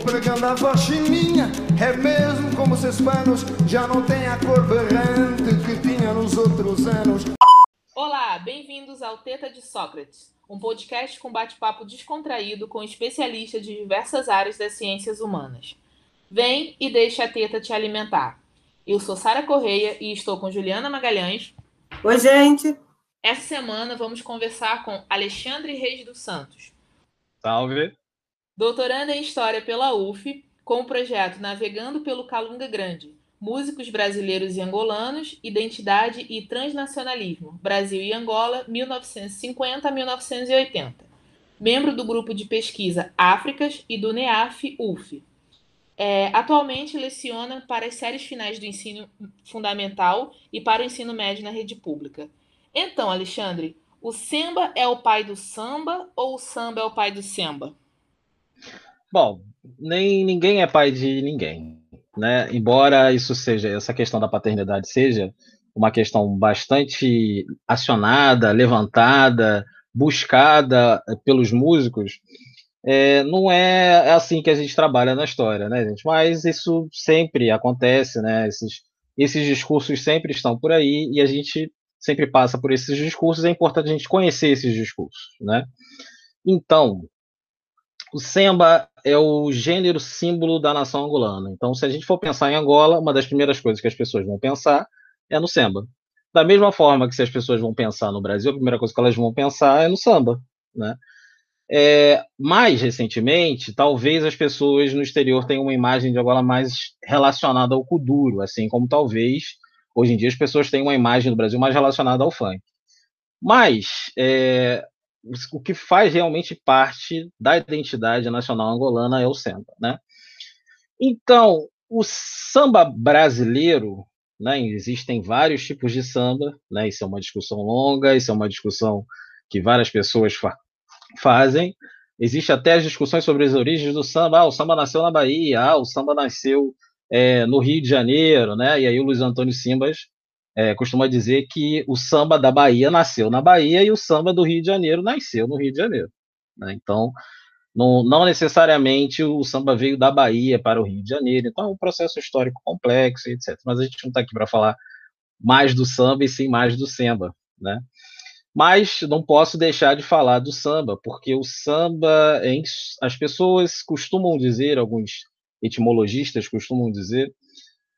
pregando a faxininha. É mesmo como os hispanos já não tem a cor berrante que tinha nos outros anos. Olá, bem-vindos ao Teta de Sócrates, um podcast com bate-papo descontraído com especialistas de diversas áreas das ciências humanas. Vem e deixa a teta te alimentar. Eu sou Sara Correia e estou com Juliana Magalhães. Oi, gente! Essa semana vamos conversar com Alexandre Reis dos Santos. Salve! Doutorando em História pela UF, com o projeto Navegando pelo Calunga Grande, Músicos Brasileiros e Angolanos, Identidade e Transnacionalismo, Brasil e Angola, 1950-1980. Membro do grupo de pesquisa Áfricas e do NEAF-UF. Atualmente leciona para as séries finais do ensino fundamental e para o ensino médio na rede pública. Então, Alexandre, o Semba é o pai do samba ou o samba é o pai do Semba? Bom, ninguém é pai de ninguém, né? Embora isso seja, essa questão da paternidade seja uma questão bastante acionada, levantada, buscada pelos músicos, não é assim que a gente trabalha na história, né, gente? Mas isso sempre acontece, né? Esses discursos sempre estão por aí e a gente sempre passa por esses discursos. É importante a gente conhecer esses discursos, né? Então, o Semba é o gênero símbolo da nação angolana. Então, se a gente for pensar em Angola, uma das primeiras coisas que as pessoas vão pensar é no Semba. Da mesma forma que se as pessoas vão pensar no Brasil, a primeira coisa que elas vão pensar é no samba, né? Mais recentemente, talvez as pessoas no exterior tenham uma imagem de Angola mais relacionada ao kuduro, assim como talvez hoje em dia as pessoas têm uma imagem do Brasil mais relacionada ao funk. Mas o que faz realmente parte da identidade nacional angolana é o samba, né? Então, o samba brasileiro, né, existem vários tipos de samba, né, isso é uma discussão longa, isso é uma discussão que várias pessoas fazem. Existem até as discussões sobre as origens do samba. O samba nasceu na Bahia, o samba nasceu no Rio de Janeiro, né? E aí o Luiz Antônio Simbas costuma dizer que o samba da Bahia nasceu na Bahia e o samba do Rio de Janeiro nasceu no Rio de Janeiro, né? Então, não necessariamente o samba veio da Bahia para o Rio de Janeiro. Então, é um processo histórico complexo, etc. Mas a gente não está aqui para falar mais do samba e sim mais do semba, né? Mas não posso deixar de falar do samba, porque o samba, as pessoas costumam dizer, alguns etimologistas costumam dizer,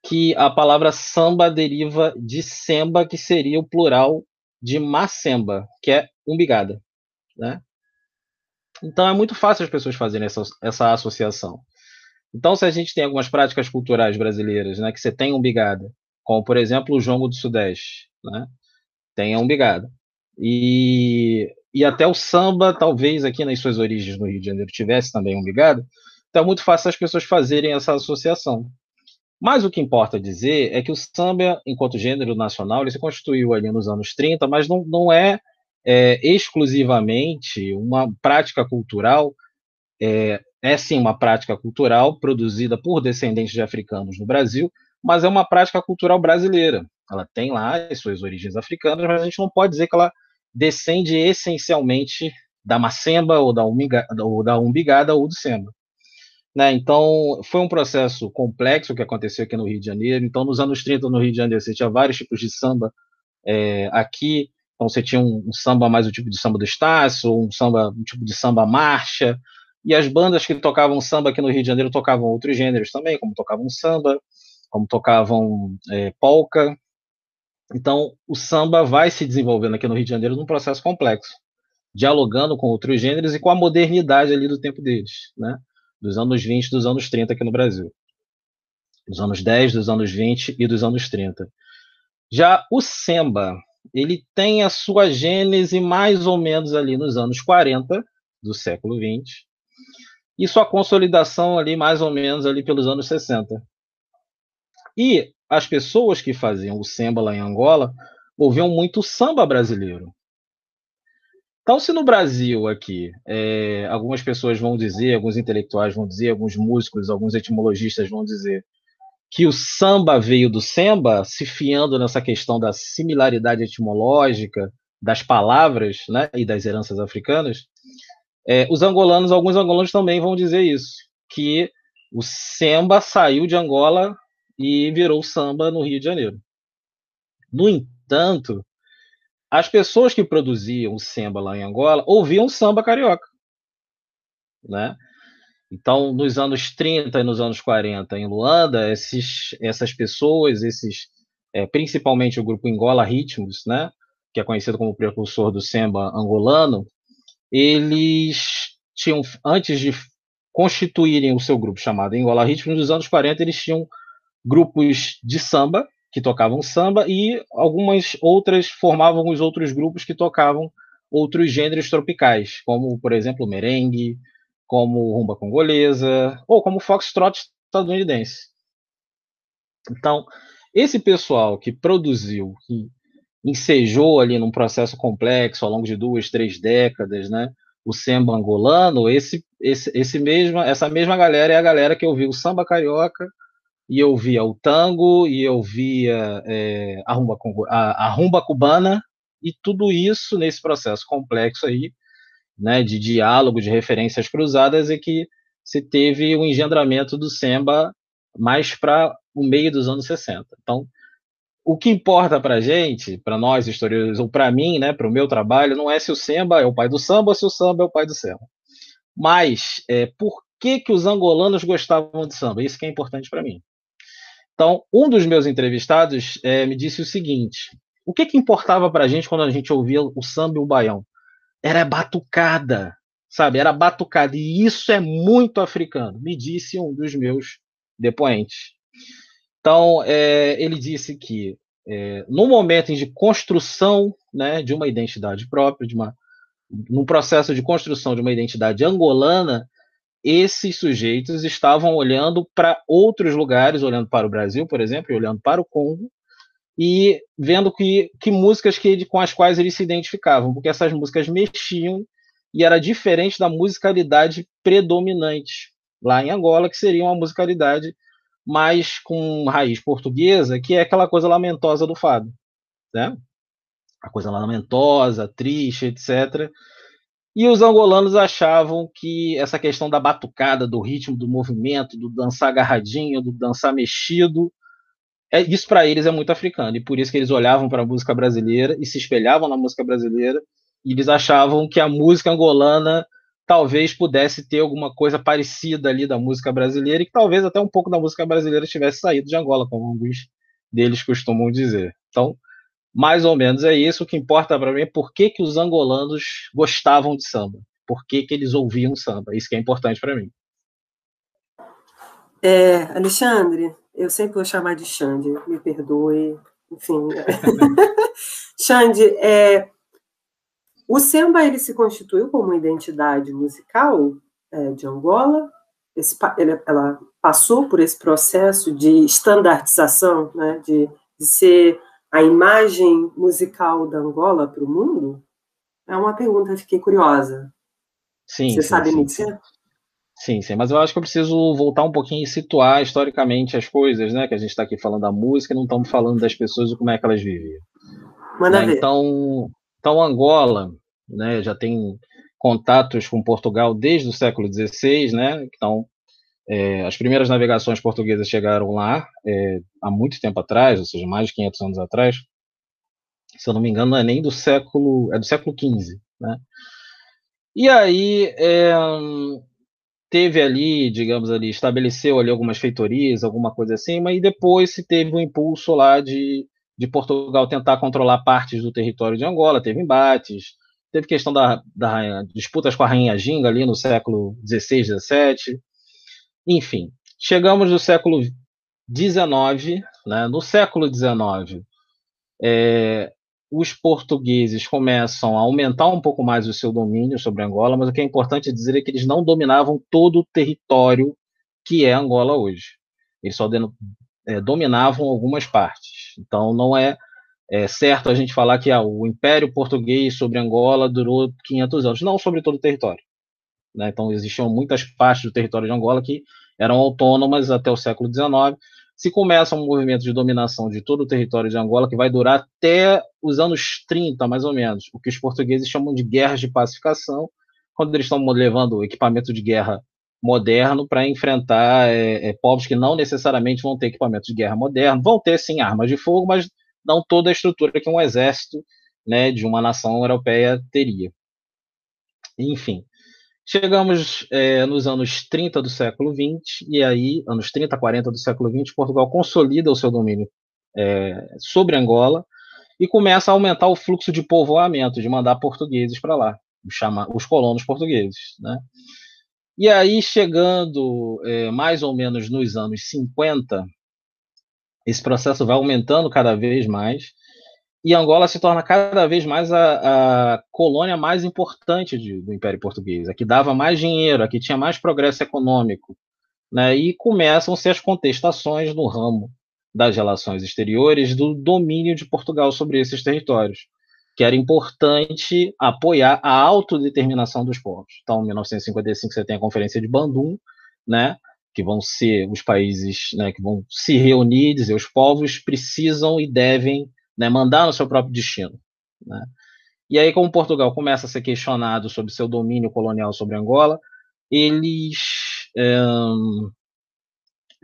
que a palavra samba deriva de semba, que seria o plural de macemba, que é umbigada, né? Então é muito fácil as pessoas fazerem essa associação. Então, se a gente tem algumas práticas culturais brasileiras, né, que você tem umbigada, como, por exemplo, o jongo do Sudeste, né, tem a umbigada. E até o samba, talvez aqui nas suas origens no Rio de Janeiro, tivesse também umbigada. Então é muito fácil as pessoas fazerem essa associação. Mas o que importa dizer é que o samba, enquanto gênero nacional, ele se constituiu ali nos anos 30, mas não é exclusivamente uma prática cultural. É sim uma prática cultural produzida por descendentes de africanos no Brasil, mas é uma prática cultural brasileira. Ela tem lá as suas origens africanas, mas a gente não pode dizer que ela descende essencialmente da macemba ou da umbigada ou do semba, né? Então, foi um processo complexo que aconteceu aqui no Rio de Janeiro. Então, nos anos 30, no Rio de Janeiro, você tinha vários tipos de samba aqui. Então, você tinha um samba mais o tipo de samba do Estácio, um tipo de samba marcha. E as bandas que tocavam samba aqui no Rio de Janeiro tocavam outros gêneros também, como tocavam samba, como tocavam polca. Então, o samba vai se desenvolvendo aqui no Rio de Janeiro num processo complexo, dialogando com outros gêneros e com a modernidade ali do tempo deles, né? Dos anos 20, dos anos 30 aqui no Brasil. Dos anos 10, dos anos 20 e dos anos 30. Já o semba, ele tem a sua gênese mais ou menos ali nos anos 40 do século 20 e sua consolidação ali mais ou menos ali pelos anos 60. E as pessoas que faziam o samba lá em Angola ouviam muito o samba brasileiro. Então, se no Brasil aqui, algumas pessoas vão dizer, alguns intelectuais vão dizer, alguns músicos, alguns etimologistas vão dizer que o samba veio do semba, se fiando nessa questão da similaridade etimológica das palavras, né, e das heranças africanas, alguns angolanos também vão dizer isso, que O samba saiu de Angola e virou samba no Rio de Janeiro. No entanto, as pessoas que produziam o samba lá em Angola ouviam samba carioca, né? Então, nos anos 30 e nos anos 40, em Luanda, essas pessoas, principalmente o grupo N'Gola Ritmos, né, que é conhecido como precursor do samba angolano, eles tinham, antes de constituírem o seu grupo chamado N'Gola Ritmos, nos anos 40 eles tinham grupos de samba, que tocavam samba, e algumas outras formavam os outros grupos que tocavam outros gêneros tropicais, como, por exemplo, merengue, como rumba congolesa, ou como foxtrot estadunidense. Então, esse pessoal que produziu, que ensejou ali num processo complexo, ao longo de 2-3 décadas, né, o samba angolano, essa mesma galera é a galera que ouviu o samba carioca, e eu via o tango, e eu via a rumba cubana, e tudo isso nesse processo complexo aí, né, de diálogo, de referências cruzadas, é que se teve um engendramento do samba mais para o meio dos anos 60. Então, o que importa para a gente, para nós historiadores, ou para mim, né, para o meu trabalho, não é se o samba é o pai do samba ou se o samba é o pai do samba. Mas por que os angolanos gostavam de samba? Isso que é importante para mim. Então, um dos meus entrevistados me disse o seguinte: o que importava para a gente quando a gente ouvia o samba e o baião? Era batucada, sabe? Era batucada, e isso é muito africano, me disse um dos meus depoentes. Então, ele disse que no momento de construção, né, de uma identidade própria, num processo de construção de uma identidade angolana, esses sujeitos estavam olhando para outros lugares, olhando para o Brasil, por exemplo, e olhando para o Congo, e vendo que músicas com as quais eles se identificavam, porque essas músicas mexiam e era diferente da musicalidade predominante lá em Angola, que seria uma musicalidade mais com raiz portuguesa, que é aquela coisa lamentosa do fado, né? A coisa lamentosa, triste, etc. E os angolanos achavam que essa questão da batucada, do ritmo, do movimento, do dançar agarradinho, do dançar mexido, isso para eles é muito africano, e por isso que eles olhavam para a música brasileira e se espelhavam na música brasileira, e eles achavam que a música angolana talvez pudesse ter alguma coisa parecida ali da música brasileira, e que talvez até um pouco da música brasileira tivesse saído de Angola, como alguns deles costumam dizer. Então, mais ou menos é isso. O que importa para mim é por que os angolanos gostavam de samba, por que eles ouviam samba. Isso que é importante para mim. Alexandre, eu sempre vou chamar de Xande, me perdoe, enfim. Xande, o samba ele se constituiu como uma identidade musical de Angola. Ela passou por esse processo de estandardização, né, de ser a imagem musical da Angola para o mundo? É uma pergunta, fiquei curiosa. Sim. Você sabe me dizer? Sim, mas eu acho que eu preciso voltar um pouquinho e situar historicamente as coisas, né? Que a gente está aqui falando da música e não estamos falando das pessoas e como é que elas viviam. Manda ver. Então, Angola, né, já tem contatos com Portugal desde o século XVI, né? Então, as primeiras navegações portuguesas chegaram lá há muito tempo atrás, ou seja, mais de 500 anos atrás. Se eu não me engano, não é nem do século... É do século XV, né? E aí... teve ali, digamos ali, estabeleceu ali algumas feitorias, alguma coisa assim, mas depois se teve um impulso lá de Portugal tentar controlar partes do território de Angola, teve embates, teve questão da disputas com a Rainha Ginga ali no século XVI, XVII, enfim. Chegamos no século XIX, né? No século XIX, os portugueses começam a aumentar um pouco mais o seu domínio sobre Angola, mas o que é importante dizer é que eles não dominavam todo o território que é Angola hoje. Eles só dominavam algumas partes. Então, não é certo a gente falar que o Império Português sobre Angola durou 500 anos. Não sobre todo o território, né? Então, existiam muitas partes do território de Angola que eram autônomas até o século XIX. Se começa um movimento de dominação de todo o território de Angola, que vai durar até os anos 30, mais ou menos, o que os portugueses chamam de guerras de pacificação, quando eles estão levando equipamento de guerra moderno para enfrentar povos que não necessariamente vão ter equipamento de guerra moderno, vão ter, sim, armas de fogo, mas não toda a estrutura que um exército, né, de uma nação europeia teria. Enfim, chegamos nos anos 30 do século XX, e aí, anos 30, 40 do século XX, Portugal consolida o seu domínio sobre Angola e começa a aumentar o fluxo de povoamento, de mandar portugueses para lá, os colonos portugueses, né? E aí, chegando mais ou menos nos anos 50, esse processo vai aumentando cada vez mais, e Angola se torna cada vez mais a colônia mais importante do Império Português, a que dava mais dinheiro, a que tinha mais progresso econômico, né? E começam-se as contestações no ramo das relações exteriores do domínio de Portugal sobre esses territórios, que era importante apoiar a autodeterminação dos povos. Então, em 1955, você tem a Conferência de Bandung, né, que vão ser os países, né, que vão se reunir e dizer os povos precisam e devem, né, mandar no seu próprio destino, né? E aí, como Portugal começa a ser questionado sobre seu domínio colonial sobre Angola, eles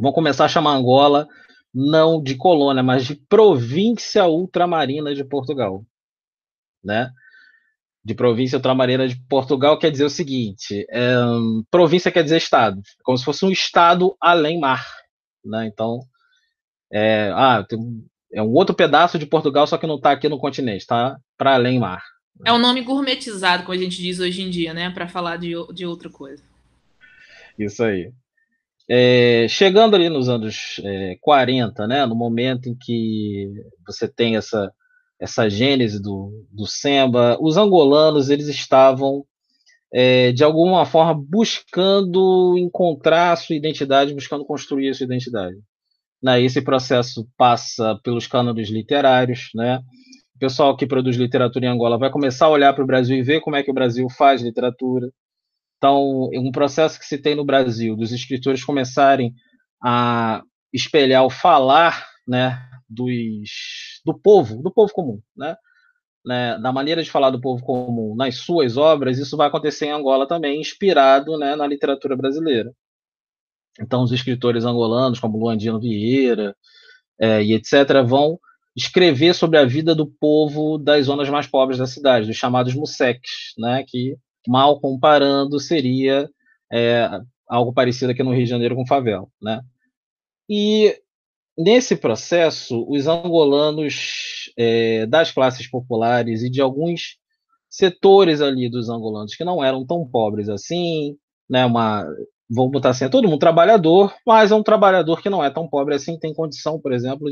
vão começar a chamar Angola não de colônia, mas de província ultramarina de Portugal, né? De província ultramarina de Portugal quer dizer o seguinte, província quer dizer estado, como se fosse um estado além mar, né? Então, é um outro pedaço de Portugal, só que não está aqui no continente, está para além mar. É um nome gourmetizado, como a gente diz hoje em dia, né? Para falar de outra coisa. Isso aí. Chegando ali nos anos 40, né, no momento em que você tem essa gênese do Semba, os angolanos eles estavam, de alguma forma, buscando encontrar a sua identidade, buscando construir a sua identidade. Esse processo passa pelos cânones literários, né? O pessoal que produz literatura em Angola vai começar a olhar para o Brasil e ver como é que o Brasil faz literatura. Então, um processo que se tem no Brasil, dos escritores começarem a espelhar o falar, né, do povo comum, né, da maneira de falar do povo comum nas suas obras, isso vai acontecer em Angola também, inspirado, né, na literatura brasileira. Então, os escritores angolanos, como Luandino Vieira e etc., vão escrever sobre a vida do povo das zonas mais pobres da cidade, dos chamados Musseques, né, que, mal comparando, seria algo parecido aqui no Rio de Janeiro com favela, né? E nesse processo, os angolanos das classes populares e de alguns setores ali dos angolanos que não eram tão pobres assim, né? Vou botar assim, é todo mundo trabalhador, mas é um trabalhador que não é tão pobre assim, tem condição, por exemplo,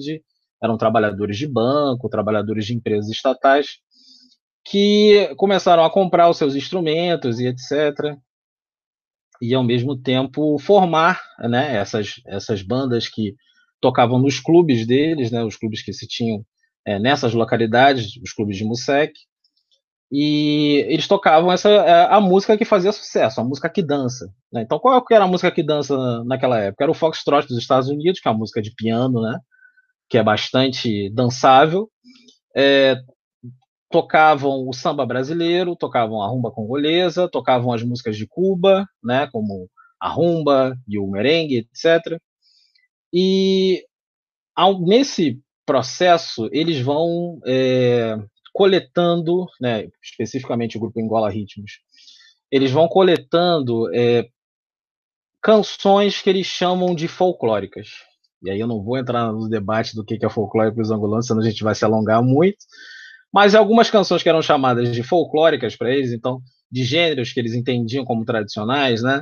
eram trabalhadores de banco, trabalhadores de empresas estatais, que começaram a comprar os seus instrumentos e etc. E, ao mesmo tempo, formar, né, essas bandas que tocavam nos clubes deles, né, os clubes que se tinham nessas localidades, os clubes de Musseque, e eles tocavam a música que fazia sucesso, a música que dança, né? Então, qual era a música que dança naquela época? Era o foxtrot dos Estados Unidos, que é uma música de piano, né, que é bastante dançável. Tocavam o samba brasileiro, tocavam a rumba congolesa, tocavam as músicas de Cuba, né, como a rumba e o merengue, etc. E nesse processo, eles vão coletando, né, especificamente o grupo N'Gola Ritmos, eles vão coletando canções que eles chamam de folclóricas. E aí eu não vou entrar no debate do que é folclórico para os angolanos, senão a gente vai se alongar muito. Mas algumas canções que eram chamadas de folclóricas para eles, então, de gêneros que eles entendiam como tradicionais, né?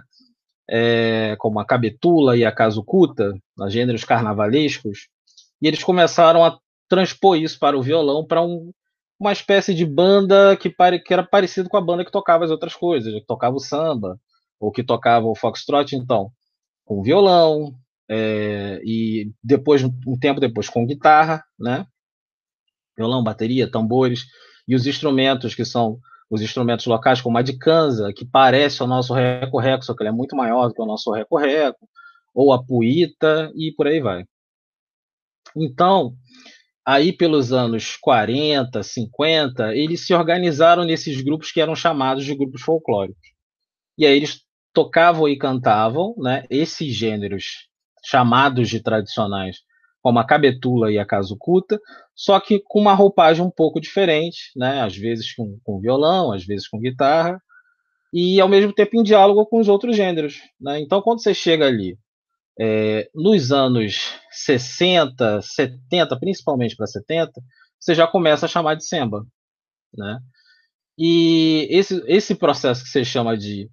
Como a cabetula e a casucuta, gêneros carnavalescos, e eles começaram a transpor isso para o violão, para uma espécie de banda que era parecida com a banda que tocava as outras coisas, que tocava o samba, ou que tocava o foxtrot, então, com violão, e depois, um tempo depois, com guitarra, né? Violão, bateria, tambores, e os instrumentos, que são os instrumentos locais, como a de Kanza, que parece o nosso reco-reco, só que ele é muito maior do que o nosso reco-reco, ou a puíta, e por aí vai. Então, aí pelos anos 40, 50, eles se organizaram nesses grupos que eram chamados de grupos folclóricos. E aí eles tocavam e cantavam, né, esses gêneros chamados de tradicionais, como a cabetula e a casucuta, só que com uma roupagem um pouco diferente, né, às vezes com violão, às vezes com guitarra, e ao mesmo tempo em diálogo com os outros gêneros, né? Então, quando você chega ali, nos anos 60, 70, principalmente para 70, você já começa a chamar de samba, né? E esse processo que você chama de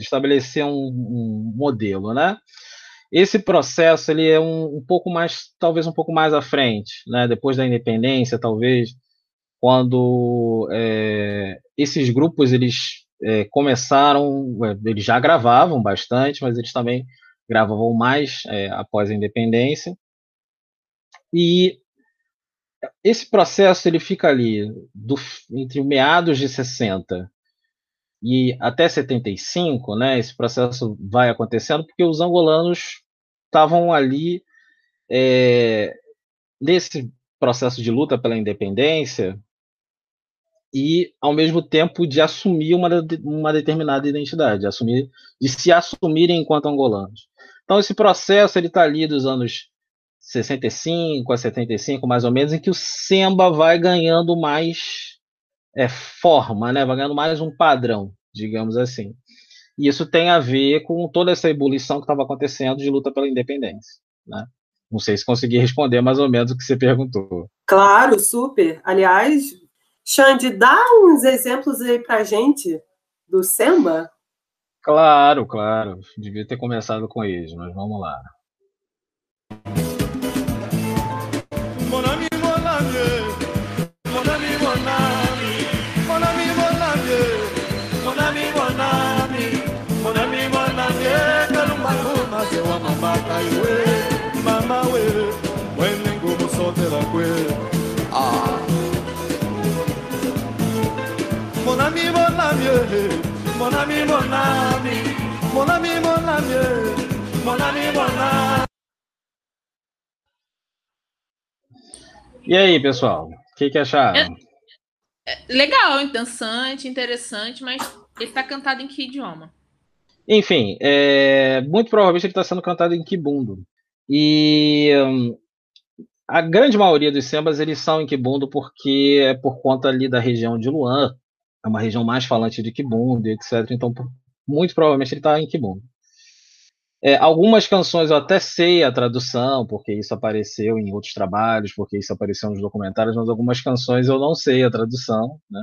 estabelecer um modelo, né? Esse processo ele é um pouco mais, talvez um pouco mais à frente, né? Depois da independência, talvez, quando esses grupos eles começaram, eles já gravavam bastante, mas eles também gravavam mais após a independência. E esse processo ele fica ali entre meados de 60 e até 75, né? Esse processo vai acontecendo porque os angolanos estavam ali nesse processo de luta pela independência e, ao mesmo tempo, de assumir uma determinada identidade, de se assumirem enquanto angolanos. Então, esse processo está ali dos anos 65 a 75, mais ou menos, em que o samba vai ganhando mais forma, né? Vai ganhando mais um padrão, digamos assim. E isso tem a ver com toda essa ebulição que estava acontecendo de luta pela independência, né? Não sei se consegui responder mais ou menos o que você perguntou. Claro, super. Aliás, Xande, dá uns exemplos aí para a gente do samba? Claro, claro. Devia ter começado com eles, mas vamos lá. E aí, pessoal, o que acharam? Legal, dançante, interessante, mas ele está cantado em que idioma? Enfim, muito provavelmente ele está sendo cantado em Quimbundo. E a grande maioria dos sambas eles são em Quimbundo porque é por conta ali da região de Luanda, é uma região mais falante de Quimbundo, etc. Então, muito provavelmente ele está em Quimbundo. Algumas canções eu até sei a tradução, porque isso apareceu em outros trabalhos, porque isso apareceu nos documentários, mas algumas canções eu não sei a tradução, né?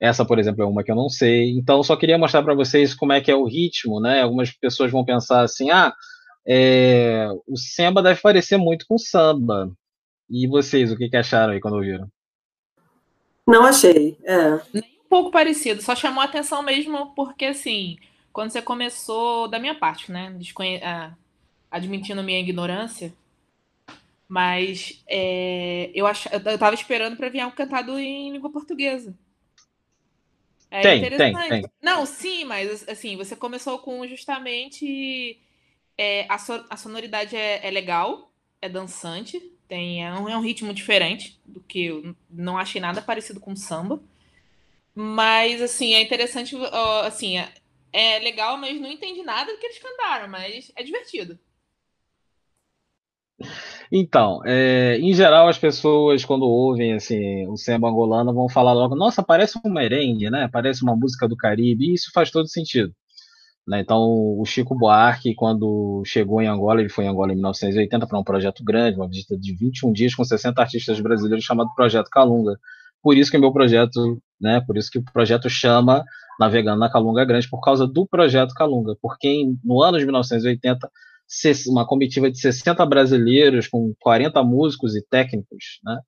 Essa, por exemplo, é uma que eu não sei. Então, eu só queria mostrar para vocês como é que é o ritmo, né? Algumas pessoas vão pensar assim, o samba deve parecer muito com samba. E vocês, o que acharam aí quando ouviram? Não achei, Nem um pouco parecido, só chamou a atenção mesmo porque, assim, quando você começou, da minha parte, né? Admitindo a minha ignorância, mas eu estava esperando para vir um cantado em língua portuguesa. Tem. Não, sim, mas assim, você começou com justamente a sonoridade é legal, é dançante, é um ritmo diferente do que eu não achei nada parecido com samba, mas assim, é interessante, assim, é legal, mas não entendi nada do que eles cantaram, mas é divertido. Então, em geral, as pessoas, quando ouvem assim, o samba angolano, vão falar logo, nossa, parece um merengue, né? Parece uma música do Caribe, e isso faz todo sentido, né? Então, o Chico Buarque, quando chegou em Angola, ele foi em Angola em 1980 para um projeto grande, uma visita de 21 dias com 60 artistas brasileiros chamado Projeto Calunga. Por isso que o projeto chama Navegando na Calunga Grande, por causa do Projeto Calunga, porque no ano de 1980 uma comitiva de 60 brasileiros com 40 músicos e técnicos, né,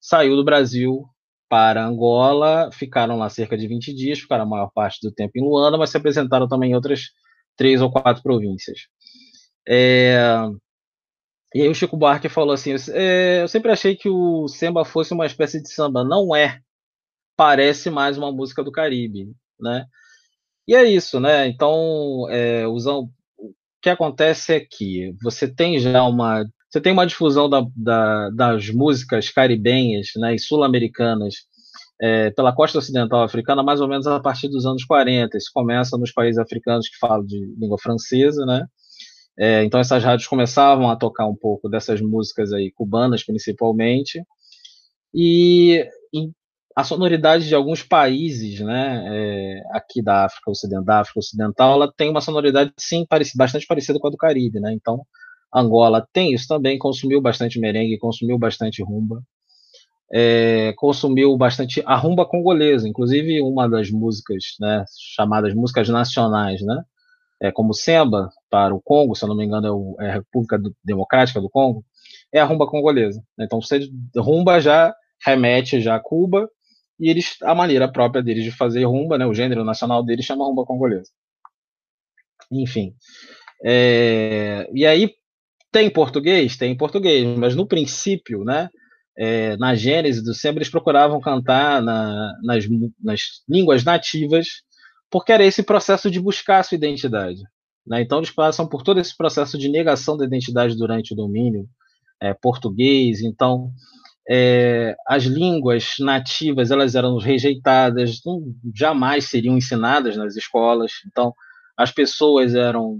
saiu do Brasil para Angola, ficaram lá cerca de 20 dias, ficaram a maior parte do tempo em Luanda, mas se apresentaram também em outras 3 ou 4 províncias. E aí o Chico Buarque falou assim, eu sempre achei que o samba fosse uma espécie de samba, não é, parece mais uma música do Caribe, né, e é isso, né, então, o que acontece é que você tem uma difusão das músicas caribenhas, né, e sul-americanas pela costa ocidental africana, mais ou menos a partir dos anos 40. Isso começa nos países africanos que falam de língua francesa, né? Então essas rádios começavam a tocar um pouco dessas músicas aí, cubanas principalmente, e a sonoridade de alguns países, né, aqui da África Ocidental, ela tem uma sonoridade, sim, bastante parecida com a do Caribe, né? Então Angola tem isso também, consumiu bastante merengue, consumiu bastante rumba, consumiu bastante a rumba congolesa, inclusive uma das músicas, né, chamadas músicas nacionais, né? Como Semba, para o Congo, se eu não me engano é a República Democrática do Congo, é a rumba congolesa. Então, rumba já remete já a Cuba, e eles, a maneira própria deles de fazer rumba, né, o gênero nacional deles chama rumba congolesa. Enfim. E aí, tem português, mas no princípio, né, na gênese do Semba, eles procuravam cantar nas línguas nativas, porque era esse processo de buscar a sua identidade, né? Então, eles passam por todo esse processo de negação da identidade durante o domínio português. Então, as línguas nativas, elas eram rejeitadas, jamais seriam ensinadas nas escolas. Então, as pessoas eram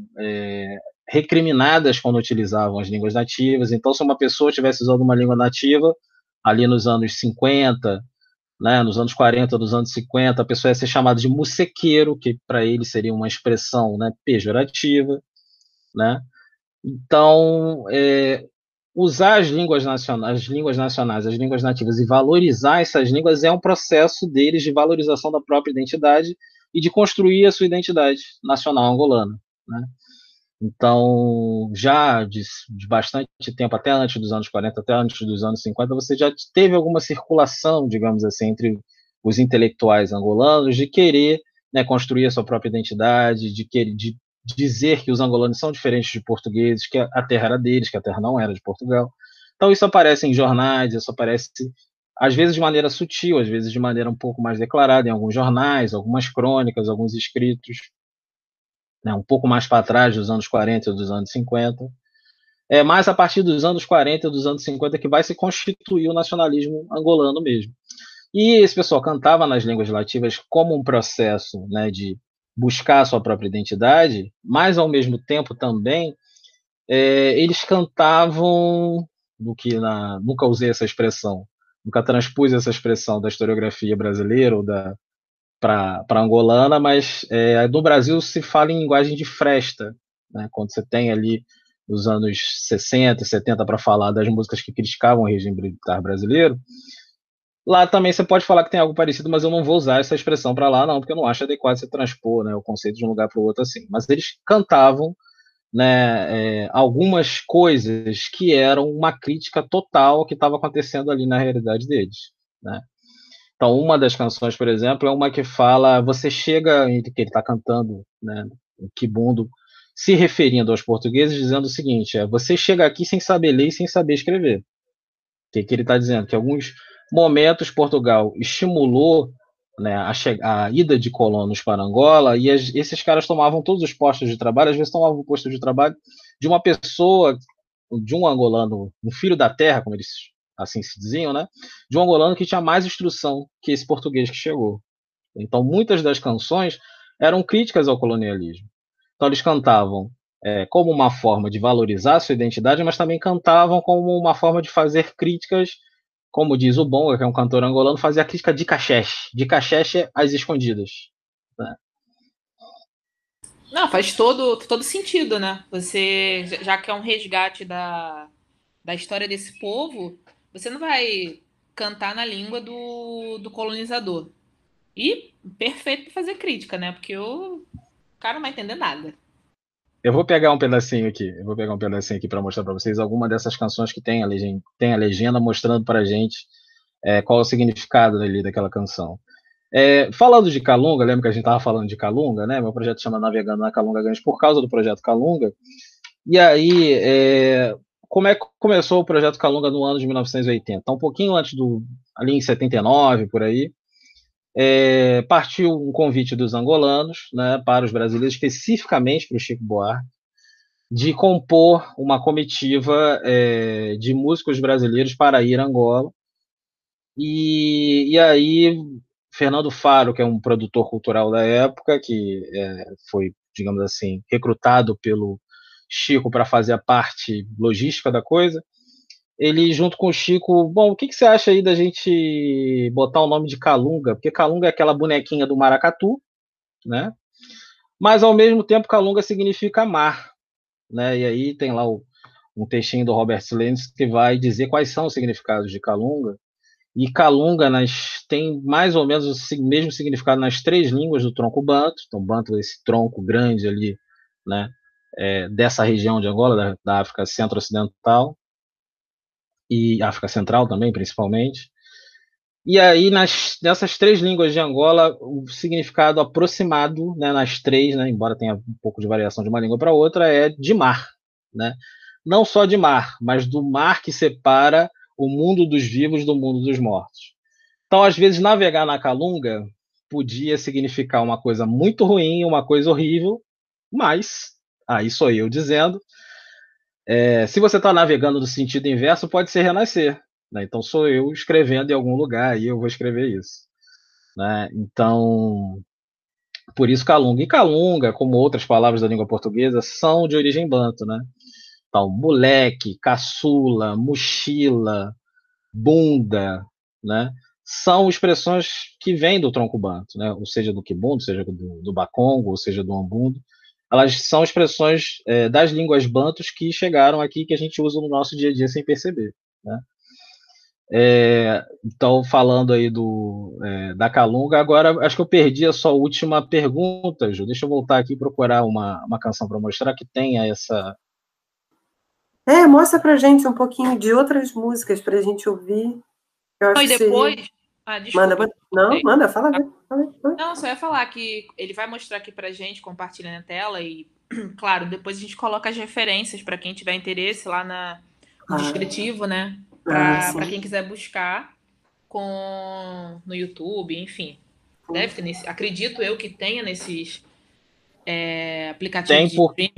recriminadas quando utilizavam as línguas nativas. Então, se uma pessoa estivesse usando uma língua nativa, ali nos anos 50... né, nos anos 40, nos anos 50, a pessoa ia ser chamada de mussequeiro, que para ele seria uma expressão, né, pejorativa, né? Então, usar as línguas nativas, e valorizar essas línguas é um processo deles de valorização da própria identidade e de construir a sua identidade nacional angolana, né? Então, já de bastante tempo, até antes dos anos 40, até antes dos anos 50, você já teve alguma circulação, digamos assim, entre os intelectuais angolanos de querer, né, construir a sua própria identidade, de dizer que os angolanos são diferentes de portugueses, que a terra era deles, que a terra não era de Portugal. Então, isso aparece em jornais, isso aparece, às vezes, de maneira sutil, às vezes, de maneira um pouco mais declarada, em alguns jornais, algumas crônicas, alguns escritos, um pouco mais para trás, dos anos 40 e dos anos 50, mas a partir dos anos 40 e dos anos 50 que vai se constituir o nacionalismo angolano mesmo. E esse pessoal cantava nas línguas nativas como um processo, né, de buscar a sua própria identidade, mas, ao mesmo tempo, também, eles cantavam, nunca usei essa expressão, nunca transpus essa expressão da historiografia brasileira ou para angolana, mas no Brasil se fala em linguagem de fresta, né? Quando você tem ali os anos 60, 70 para falar das músicas que criticavam o regime militar brasileiro, lá também você pode falar que tem algo parecido, mas eu não vou usar essa expressão para lá não, porque eu não acho adequado você transpor, né, o conceito de um lugar para o outro assim. Mas eles cantavam, né, algumas coisas que eram uma crítica total ao que estava acontecendo ali na realidade deles, né? Então, uma das canções, por exemplo, é uma que fala, você chega, que ele está cantando, né, o Quimbundo, se referindo aos portugueses, dizendo o seguinte, você chega aqui sem saber ler e sem saber escrever. O que ele está dizendo? Que em alguns momentos Portugal estimulou, né, a ida de colonos para Angola, e esses caras tomavam todos os postos de trabalho, às vezes tomavam o posto de trabalho de uma pessoa, de um angolano, um filho da terra, como eles assim se diziam, né, de um angolano que tinha mais instrução que esse português que chegou. Então, muitas das canções eram críticas ao colonialismo. Então, eles cantavam como uma forma de valorizar a sua identidade, mas também cantavam como uma forma de fazer críticas, como diz o Bonga, que é um cantor angolano, fazer a crítica de cacheche. De cacheche às escondidas, né? Não, faz todo sentido, né? Você, já que é um resgate da história desse povo, você não vai cantar na língua do colonizador. E perfeito para fazer crítica, né? Porque o cara não vai entender nada. Eu vou pegar um pedacinho aqui. Eu vou pegar um pedacinho aqui para mostrar para vocês alguma dessas canções que tem a legenda mostrando para a gente qual é o significado ali daquela canção. Falando de Calunga, lembra que a gente estava falando de Calunga, né? Meu projeto chama Navegando na Calunga Grande por causa do projeto Calunga. E aí, como é que começou o projeto Calunga no ano de 1980? Então, um pouquinho antes ali em 79, por aí, partiu um convite dos angolanos, né, para os brasileiros, especificamente para o Chico Buarque, de compor uma comitiva de músicos brasileiros para ir a Angola, E aí, Fernando Faro, que é um produtor cultural da época, que foi, digamos assim, recrutado pelo Chico para fazer a parte logística da coisa, ele, junto com o Chico, bom, o que você acha aí da gente botar o nome de Calunga? Porque Calunga é aquela bonequinha do maracatu, né? Mas, ao mesmo tempo, Calunga significa mar, né? E aí tem lá um textinho do Robert Silenz que vai dizer quais são os significados de Calunga. E Calunga tem mais ou menos o mesmo significado nas três línguas do tronco banto. Então, banto é esse tronco grande ali, né? Dessa região de Angola, da África Centro-Ocidental, e África Central também, principalmente. E aí, nessas três línguas de Angola, o significado aproximado, né, nas três, né, embora tenha um pouco de variação de uma língua para outra, é de mar, né? Não só de mar, mas do mar que separa o mundo dos vivos do mundo dos mortos. Então, às vezes, navegar na Calunga podia significar uma coisa muito ruim, uma coisa horrível, mas, aí sou eu dizendo, se você está navegando no sentido inverso, pode ser renascer, né? Então, sou eu escrevendo em algum lugar, e eu vou escrever isso, né? Então, por isso Calunga. E Calunga, como outras palavras da língua portuguesa, são de origem banto, né? Então, moleque, caçula, mochila, bunda, né? São expressões que vêm do tronco banto, né? Ou seja, do quimbundo, seja do bacongo, ou seja, do ambundo. Elas são expressões das línguas bantos que chegaram aqui, que a gente usa no nosso dia a dia sem perceber, né? Então, falando aí da Calunga, agora acho que eu perdi a sua última pergunta, Ju. Deixa eu voltar aqui e procurar uma canção para mostrar que tenha essa... mostra pra gente um pouquinho de outras músicas pra gente ouvir. E depois... Seria... Ah, desculpa. Manda, fala. Não, só ia falar que ele vai mostrar aqui pra gente, compartilha na tela e, claro, depois a gente coloca as referências pra quem tiver interesse lá no descritivo, né? Pra quem quiser buscar no YouTube, enfim. Deve ter acredito eu que tenha nesses aplicativos de streaming.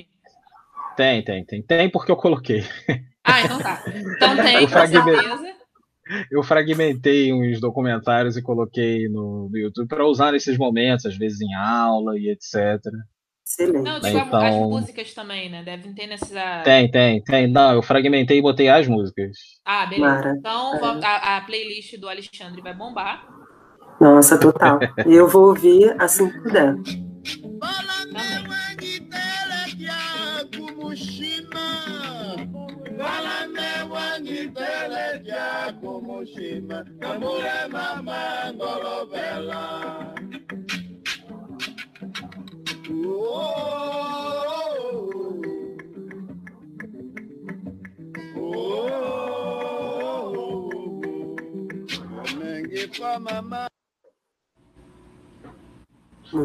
Tem porque eu coloquei. Ah, então tá. Então tem, eu fragmentei uns documentários e coloquei no YouTube para usar nesses momentos, às vezes em aula e etc. Excelente. Não, então, as músicas também, né? Devem ter nessa... Tem. Não, eu fragmentei e botei as músicas. Ah, beleza. Mara. Então a playlist do Alexandre vai bombar. Nossa, total. E eu vou ouvir assim que puder.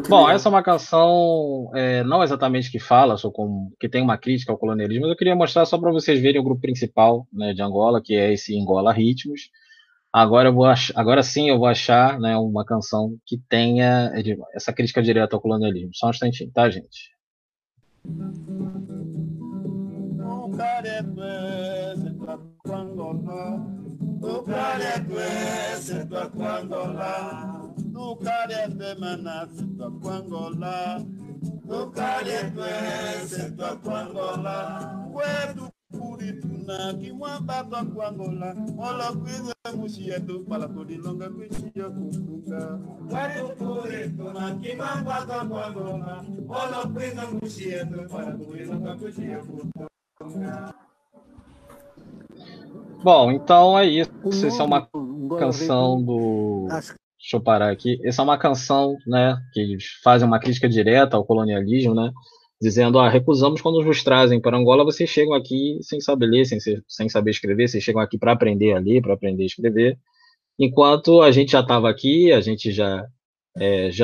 Bom, essa é uma canção não exatamente que fala, só que tem uma crítica ao colonialismo, mas eu queria mostrar só para vocês verem o grupo principal, né, de Angola, que é esse N'Gola Ritmos. Agora sim eu vou achar, né, uma canção que tenha essa crítica direta ao colonialismo. Só um instantinho, tá, gente? Bom, então é isso. Essa é uma canção do... Deixa eu parar aqui. Essa é uma canção, né, que eles fazem uma crítica direta ao colonialismo, né, dizendo, recusamos quando vos trazem para Angola, vocês chegam aqui sem saber ler, sem saber escrever, vocês chegam aqui para aprender a ler, para aprender a escrever, enquanto a gente já estava aqui, a gente já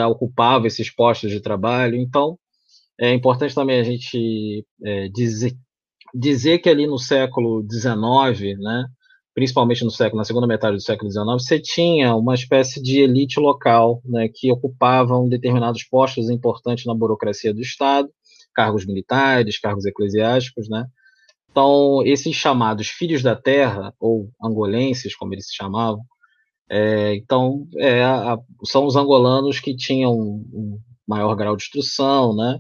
ocupava esses postos de trabalho. Então, é importante também a gente dizer que ali no século XIX, né, principalmente na segunda metade do século XIX, você tinha uma espécie de elite local, né, que ocupavam determinados postos importantes na burocracia do Estado, cargos militares, cargos eclesiásticos, né? Então, esses chamados filhos da terra, ou angolenses, como eles se chamavam, Então, são os angolanos que tinham um maior grau de instrução, né,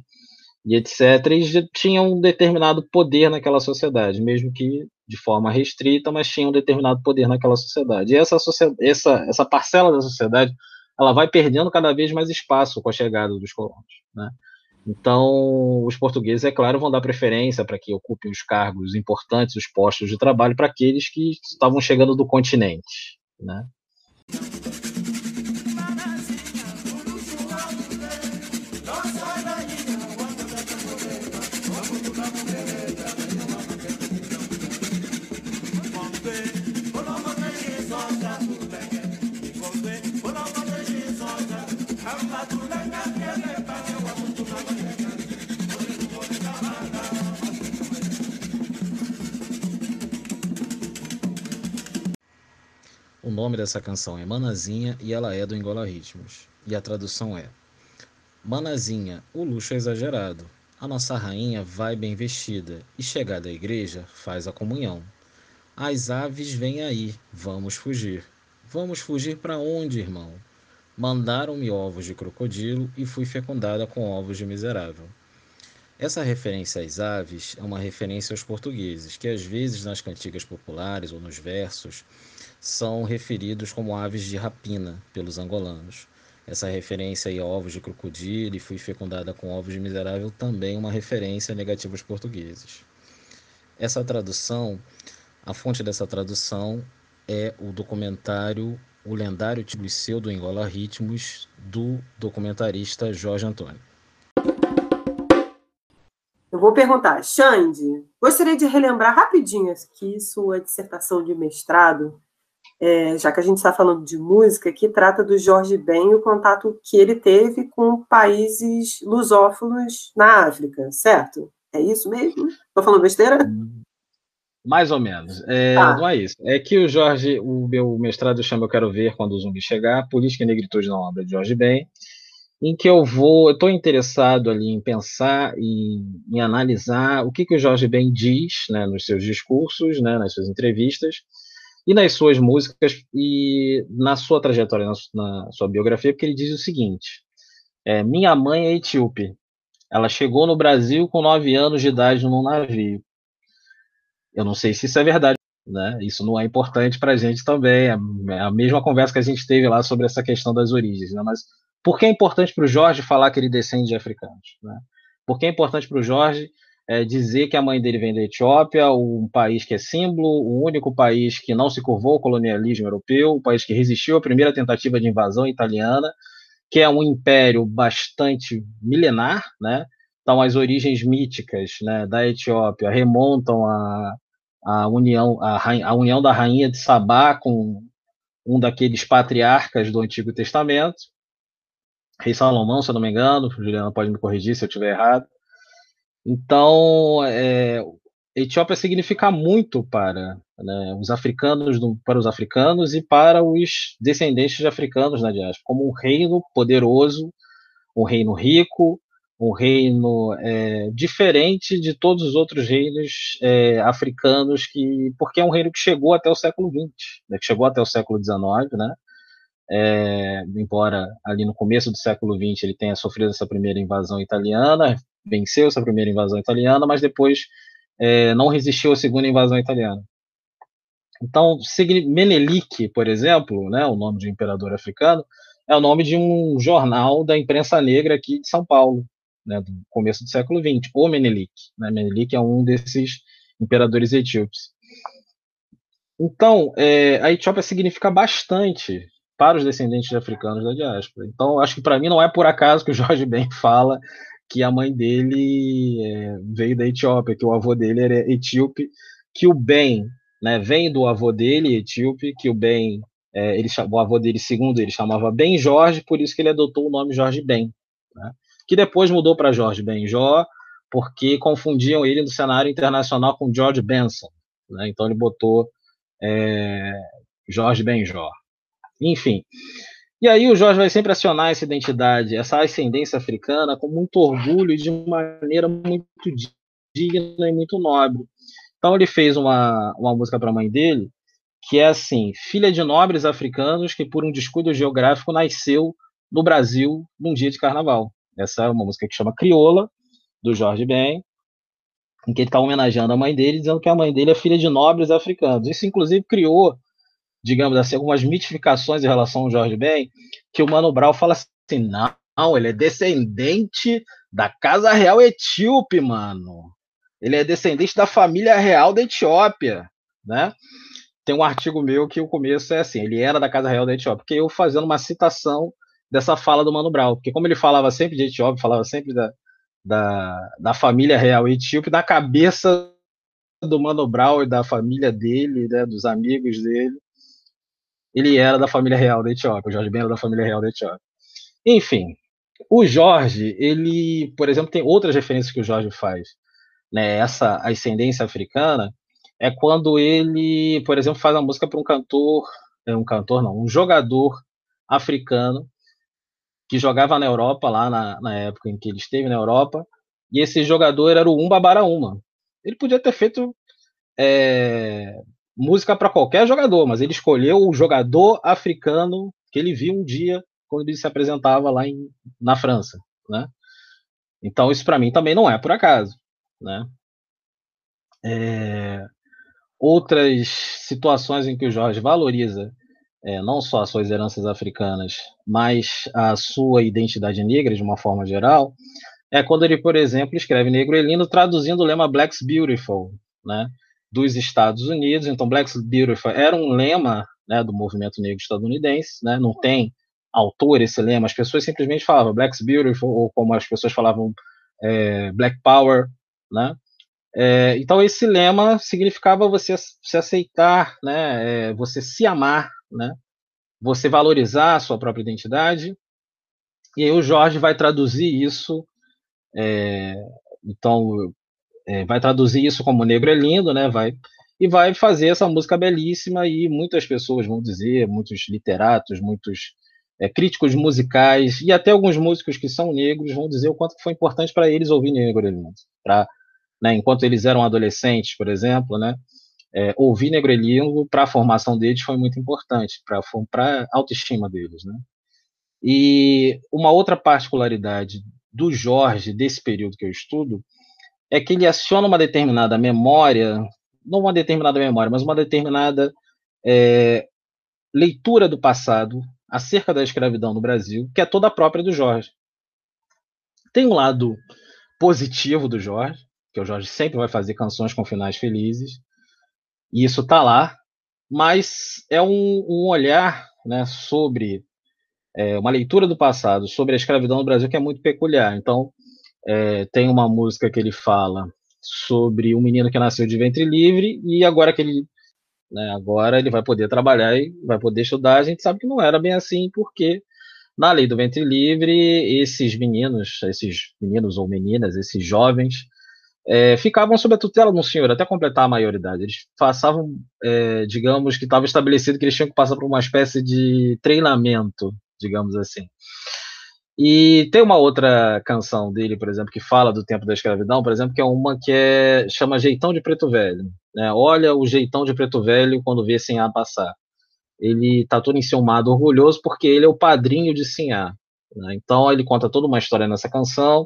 e etc., e tinham um determinado poder naquela sociedade, mesmo que de forma restrita, mas tinham um determinado poder naquela sociedade. E essa parcela da sociedade, ela vai perdendo cada vez mais espaço com a chegada dos colonos, né? Então, os portugueses, é claro, vão dar preferência para que ocupem os cargos importantes, os postos de trabalho, para aqueles que estavam chegando do continente, né? O nome dessa canção é Manazinha e ela é do N'Gola Ritmos. E a tradução é: Manazinha, o luxo é exagerado. A nossa rainha vai bem vestida e, chegada à igreja, faz a comunhão. As aves vêm aí, vamos fugir. Vamos fugir para onde, irmão? Mandaram-me ovos de crocodilo e fui fecundada com ovos de miserável. Essa referência às aves é uma referência aos portugueses, que às vezes nas cantigas populares ou nos versos são referidos como aves de rapina pelos angolanos. Essa referência aí a ovos de crocodilo e fui fecundada com ovos de miserável também é uma referência negativa aos portugueses. Essa tradução, a fonte dessa tradução é o documentário O Lendário Título Seu do N'Gola Ritmos, do documentarista Jorge Antônio. Eu vou perguntar, Xande, gostaria de relembrar rapidinho que sua dissertação de mestrado, já que a gente está falando de música, que trata do Jorge Ben e o contato que ele teve com países lusófonos na África, certo? É isso mesmo? Estou falando besteira? Mais ou menos. Não é isso. É que o Jorge, o meu mestrado chama Eu Quero Ver Quando o Zumbi Chegar, Política e Negritude na Obra de Jorge Ben, em que eu estou interessado ali em pensar, em analisar o que o Jorge Ben diz, né, nos seus discursos, né, nas suas entrevistas, e nas suas músicas, e na sua trajetória, na sua biografia, porque ele diz o seguinte: minha mãe é etíope. Ela chegou no Brasil com 9 anos de idade num navio. Eu não sei se isso é verdade, né? Isso não é importante para a gente também. É a mesma conversa que a gente teve lá sobre essa questão das origens, né? Mas por que é importante para o Jorge falar que ele descende de africanos, né? Por que é importante para o Jorge dizer que a mãe dele vem da Etiópia, um país que é símbolo, o único país que não se curvou ao colonialismo europeu, o país que resistiu à primeira tentativa de invasão italiana, que é um império bastante milenar, né? Então, as origens míticas, né, da Etiópia remontam à união da rainha de Sabá com um daqueles patriarcas do Antigo Testamento, Rei Salomão, se eu não me engano, Juliana pode me corrigir se eu estiver errado. Então, Etiópia significa muito para, né, os africanos e para os descendentes de africanos na diáspora, como um reino poderoso, um reino rico, um reino diferente de todos os outros reinos africanos, porque é um reino que chegou até o século XX, né, que chegou até o século XIX, né? Embora ali no começo do século XX ele tenha sofrido essa primeira invasão italiana, venceu essa primeira invasão italiana, mas depois não resistiu à segunda invasão italiana. Então, Menelik, por exemplo, né, o nome de um imperador africano, é o nome de um jornal da imprensa negra aqui de São Paulo, né, do começo do século XX, o Menelik, né? Menelik é um desses imperadores etíopes. Então, a Etiópia significa bastante para os descendentes de africanos da diáspora. Então, acho que para mim não é por acaso que o Jorge Ben fala que a mãe dele veio da Etiópia, que o avô dele era etíope, que o Ben, né, vem do avô dele, etíope, que o Ben, o avô dele, segundo ele, chamava Ben Jorge, por isso que ele adotou o nome Jorge Ben, né, que depois mudou para Jorge Benjó, porque confundiam ele no cenário internacional com George Benson, né, então ele botou Jorge Benjó. Enfim, e aí o Jorge vai sempre acionar essa identidade, essa ascendência africana com muito orgulho e de maneira muito digna e muito nobre. Então ele fez uma música para a mãe dele, que é assim, filha de nobres africanos que por um descuido geográfico nasceu no Brasil num dia de carnaval. Essa é uma música que chama Crioula, do Jorge Ben, em que ele está homenageando a mãe dele, dizendo que a mãe dele é filha de nobres africanos. Isso, inclusive, criou, digamos assim, algumas mitificações em relação ao Jorge Ben, que o Mano Brown fala assim, não, ele é descendente da Casa Real Etíope, mano. Ele é descendente da família real da Etiópia, né? Tem um artigo meu que o começo é assim, ele era da Casa Real da Etiópia, porque eu fazendo uma citação dessa fala do Mano Brown, porque como ele falava sempre de Etiópia, falava sempre da família real etíope, na cabeça do Mano Brown e da família dele, né, dos amigos dele, ele era da família real da Etiópia, o Jorge Ben era da família real da Etiópia. Enfim, o Jorge, ele, por exemplo, tem outras referências que o Jorge faz, né, essa ascendência africana, é quando ele, por exemplo, faz uma música para um jogador africano que jogava na Europa, lá na época em que ele esteve na Europa, e esse jogador era o Umba Baraúma. Ele podia ter feito música para qualquer jogador, mas ele escolheu o jogador africano que ele viu um dia quando ele se apresentava lá na França, né? Então isso para mim também não é por acaso, né? Outras situações em que o Jorge valoriza não só as suas heranças africanas, mas a sua identidade negra, de uma forma geral, é quando ele, por exemplo, escreve Negro é lindo, traduzindo o lema Black is Beautiful, né, dos Estados Unidos. Então, Black is Beautiful era um lema, né, do movimento negro estadunidense, né, não tem autor esse lema, as pessoas simplesmente falavam Black is Beautiful, ou como as pessoas falavam Black Power, né. Então, esse lema significava você se aceitar, né, você se amar, né, você valorizar a sua própria identidade. E aí o Jorge vai traduzir isso, vai traduzir isso como Negro é lindo, né, vai fazer essa música belíssima, e muitas pessoas vão dizer, muitos literatos, muitos críticos musicais, e até alguns músicos que são negros vão dizer o quanto foi importante para eles ouvir Negro é lindo, enquanto eles eram adolescentes, por exemplo, né, ouvir Negro é lindo para a formação deles foi muito importante, para a autoestima deles, né? E uma outra particularidade do Jorge, desse período que eu estudo, é que ele aciona uma determinada memória, não uma determinada memória, mas uma determinada leitura do passado acerca da escravidão no Brasil, que é toda própria do Jorge. Tem um lado positivo do Jorge, que o Jorge sempre vai fazer canções com finais felizes, e isso está lá, mas é um olhar, né, sobre uma leitura do passado, sobre a escravidão no Brasil, que é muito peculiar. Então, tem uma música que ele fala sobre um menino que nasceu de ventre livre, e agora que ele, né, agora ele vai poder trabalhar e vai poder estudar. A gente sabe que não era bem assim, porque na lei do ventre livre, esses meninos ou meninas, esses jovens, ficavam sob a tutela de um senhor até completar a maioridade. Eles passavam, digamos que estava estabelecido que eles tinham que passar por uma espécie de treinamento, digamos assim. E tem uma outra canção dele, por exemplo, que fala do tempo da escravidão, por exemplo, que é uma que chama Jeitão de Preto Velho, né? Olha o jeitão de Preto Velho quando vê Sinhá passar. Ele está todo enciumado, orgulhoso, porque ele é o padrinho de Sinhá, né? Então ele conta toda uma história nessa canção,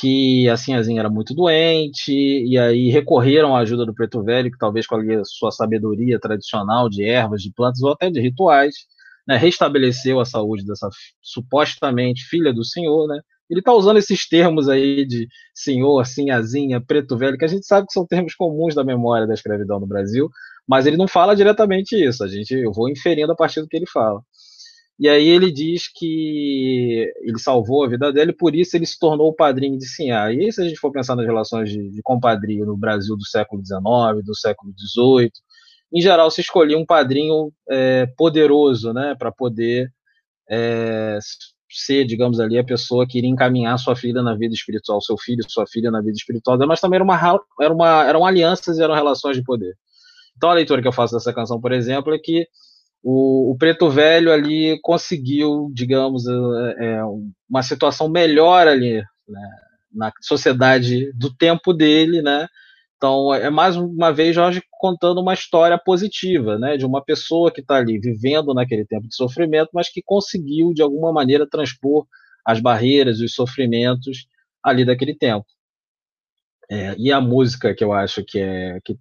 que a Sinhazinha era muito doente, e aí recorreram à ajuda do Preto Velho, que talvez com a sua sabedoria tradicional de ervas, de plantas, ou até de rituais, né, restabeleceu a saúde dessa supostamente filha do senhor, né? Ele está usando esses termos aí de senhor, Sinhazinha, Preto Velho, que a gente sabe que são termos comuns da memória da escravidão no Brasil, mas ele não fala diretamente isso, eu vou inferindo a partir do que ele fala. E aí ele diz que ele salvou a vida dele, por isso ele se tornou o padrinho de Sinhá. E aí, se a gente for pensar nas relações de compadrio no Brasil do século XIX, do século XVIII, em geral se escolhia um padrinho poderoso, né, para poder ser, digamos ali, a pessoa que iria encaminhar sua filha na vida espiritual, seu filho, sua filha na vida espiritual, mas também eram alianças e eram relações de poder. Então a leitura que eu faço dessa canção, por exemplo, é que o Preto Velho ali conseguiu, digamos, uma situação melhor ali, né, na sociedade do tempo dele, né, Então, é mais uma vez Jorge contando uma história positiva, né, de uma pessoa que está ali vivendo naquele tempo de sofrimento, mas que conseguiu, de alguma maneira, transpor as barreiras e os sofrimentos ali daquele tempo. E a música, que eu acho que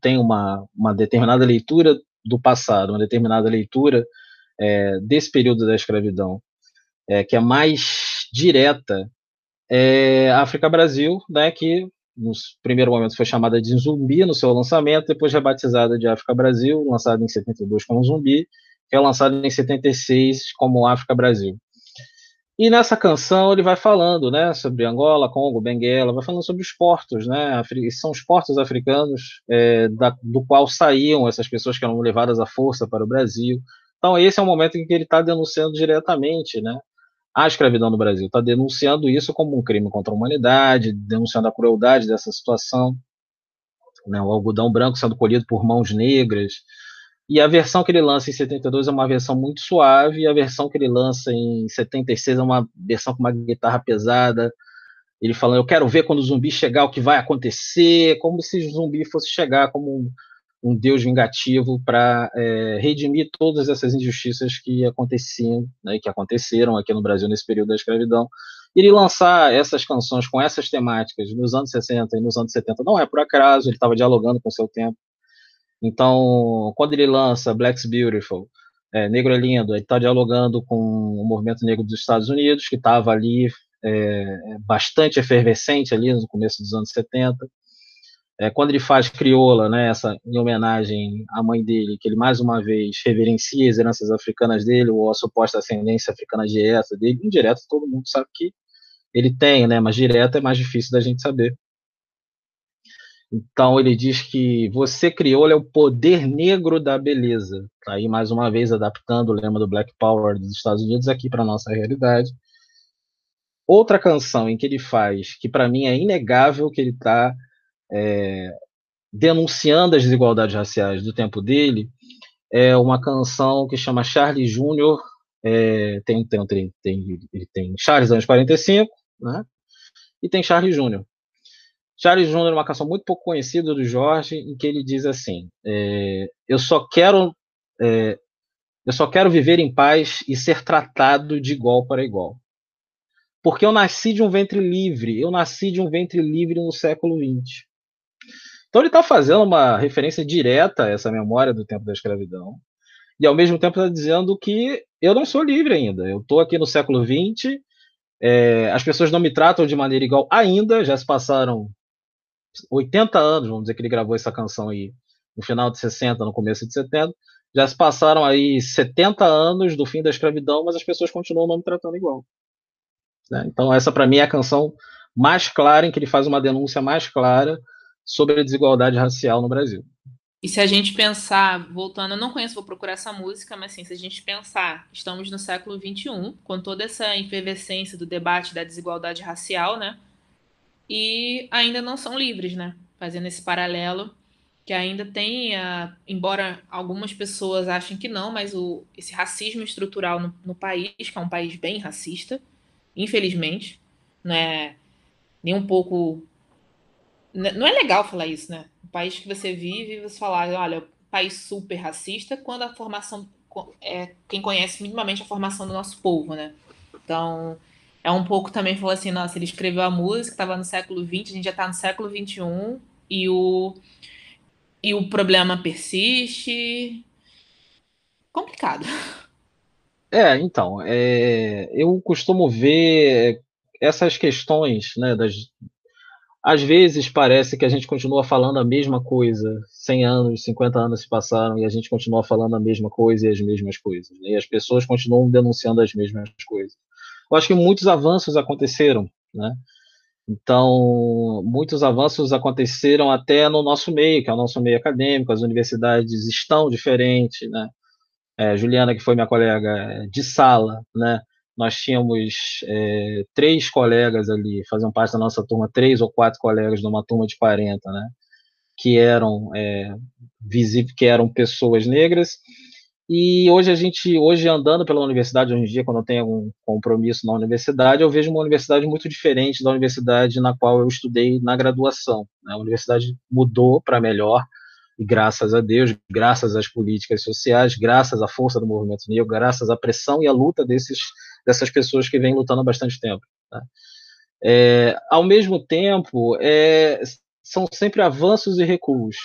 tem uma determinada leitura do passado, uma determinada leitura desse período da escravidão, que é mais direta, é África-Brasil, né, que no primeiro momento foi chamada de Zumbi no seu lançamento, depois rebatizada de África-Brasil, lançada em 72 como Zumbi, que é lançada em 76 como África-Brasil. E nessa canção ele vai falando, né, sobre Angola, Congo, Benguela, vai falando sobre os portos, né, são os portos africanos do qual saíam essas pessoas que eram levadas à força para o Brasil. Então esse é o momento em que ele está denunciando diretamente, né, a escravidão no Brasil, está denunciando isso como um crime contra a humanidade, denunciando a crueldade dessa situação, né, o algodão branco sendo colhido por mãos negras. E a versão que ele lança em 72 é uma versão muito suave, e a versão que ele lança em 76 é uma versão com uma guitarra pesada, ele falando, eu quero ver quando o zumbi chegar o que vai acontecer, como se o zumbi fosse chegar como um deus vingativo para redimir todas essas injustiças que aconteciam, né, que aconteceram aqui no Brasil nesse período da escravidão. E ele lançar essas canções com essas temáticas nos anos 60 e nos anos 70 não é por acaso, ele estava dialogando com o seu tempo. Então, quando ele lança Black is Beautiful, Negro é Lindo, ele está dialogando com o movimento negro dos Estados Unidos, que estava ali bastante efervescente ali no começo dos anos 70. Quando ele faz Crioula, né, essa em homenagem à mãe dele, que ele mais uma vez reverencia as heranças africanas dele, ou a suposta ascendência africana direta dele, indireta todo mundo sabe que ele tem, né, mas direta é mais difícil da gente saber. Então, ele diz que você, crioula, é o poder negro da beleza. Aí, mais uma vez, adaptando o lema do Black Power dos Estados Unidos aqui para a nossa realidade. Outra canção em que ele faz, que para mim é inegável que ele está denunciando as desigualdades raciais do tempo dele, é uma canção que chama Charlie Junior, tem Charles anos 45, né, e tem Charlie Junior. Charlie Junior é uma canção muito pouco conhecida do Jorge, em que ele diz assim, eu só quero viver em paz e ser tratado de igual para igual. Porque eu nasci de um ventre livre, no século XX. Então ele está fazendo uma referência direta a essa memória do tempo da escravidão, e ao mesmo tempo está dizendo que eu não sou livre ainda, eu estou aqui no século XX, as pessoas não me tratam de maneira igual ainda, já se passaram 80 anos, vamos dizer que ele gravou essa canção aí no final de 60, no começo de 70, já se passaram aí 70 anos do fim da escravidão, mas as pessoas continuam não me tratando igual. Né? Então essa para mim é a canção mais clara, em que ele faz uma denúncia mais clara sobre a desigualdade racial no Brasil. E se a gente pensar, voltando, eu não conheço, vou procurar essa música, mas assim, se a gente pensar, estamos no século XXI, com toda essa efervescência do debate da desigualdade racial, né? E ainda não são livres, né? Fazendo esse paralelo, que ainda tem, embora algumas pessoas achem que não, mas esse racismo estrutural no país, que é um país bem racista, infelizmente, não é nem um pouco... Não é legal falar isso, né? O país que você vive, você falar, olha, país super racista, quando a formação... quem conhece minimamente a formação do nosso povo, né? Então, é um pouco também, falou assim, nossa, ele escreveu a música, estava no século XX, a gente já está no século XXI, e o problema persiste. Complicado. Então, eu costumo ver essas questões, né, às vezes parece que a gente continua falando a mesma coisa, 100 anos, 50 anos se passaram e a gente continua falando a mesma coisa e as mesmas coisas, né? E as pessoas continuam denunciando as mesmas coisas. Eu acho que muitos avanços aconteceram, né? Então, muitos avanços aconteceram até no nosso meio, que é o nosso meio acadêmico, as universidades estão diferentes, né? Juliana, que foi minha colega de sala, né? Nós tínhamos 3 colegas ali, faziam parte da nossa turma, 3 ou 4 colegas numa turma de 40, né, que eram pessoas negras, E hoje andando pela universidade, hoje em dia, quando eu tenho algum compromisso na universidade, eu vejo uma universidade muito diferente da universidade na qual eu estudei na graduação, né? A universidade mudou para melhor, e graças a Deus, graças às políticas sociais, graças à força do movimento negro, graças à pressão e à luta dessas pessoas que vêm lutando há bastante tempo, né? Ao mesmo tempo, são sempre avanços e recuos.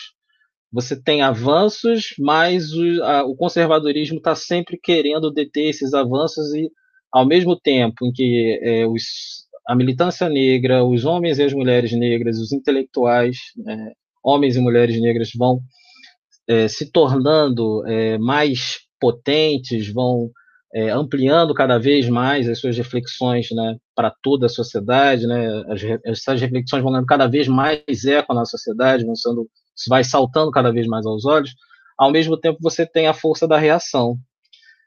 Você tem avanços, mas o conservadorismo está sempre querendo deter esses avanços, e ao mesmo tempo em que a militância negra, os homens e as mulheres negras, os intelectuais, homens e mulheres negras vão se tornando mais potentes, vão ampliando cada vez mais as suas reflexões, né, para toda a sociedade, né? Essas reflexões vão dando cada vez mais eco na sociedade, vai saltando cada vez mais aos olhos. Ao mesmo tempo, você tem a força da reação,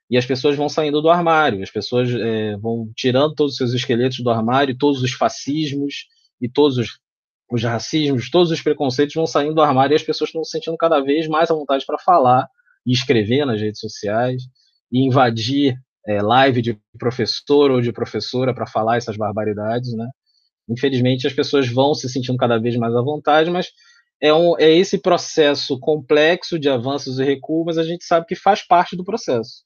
e as pessoas vão saindo do armário, as pessoas vão tirando todos os seus esqueletos do armário, todos os fascismos e todos os racismos, todos os preconceitos vão saindo do armário, e as pessoas estão se sentindo cada vez mais à vontade para falar e escrever nas redes sociais, e invadir live de professor ou de professora para falar essas barbaridades, né? Infelizmente, as pessoas vão se sentindo cada vez mais à vontade, mas é esse processo complexo de avanços e recuos, mas a gente sabe que faz parte do processo.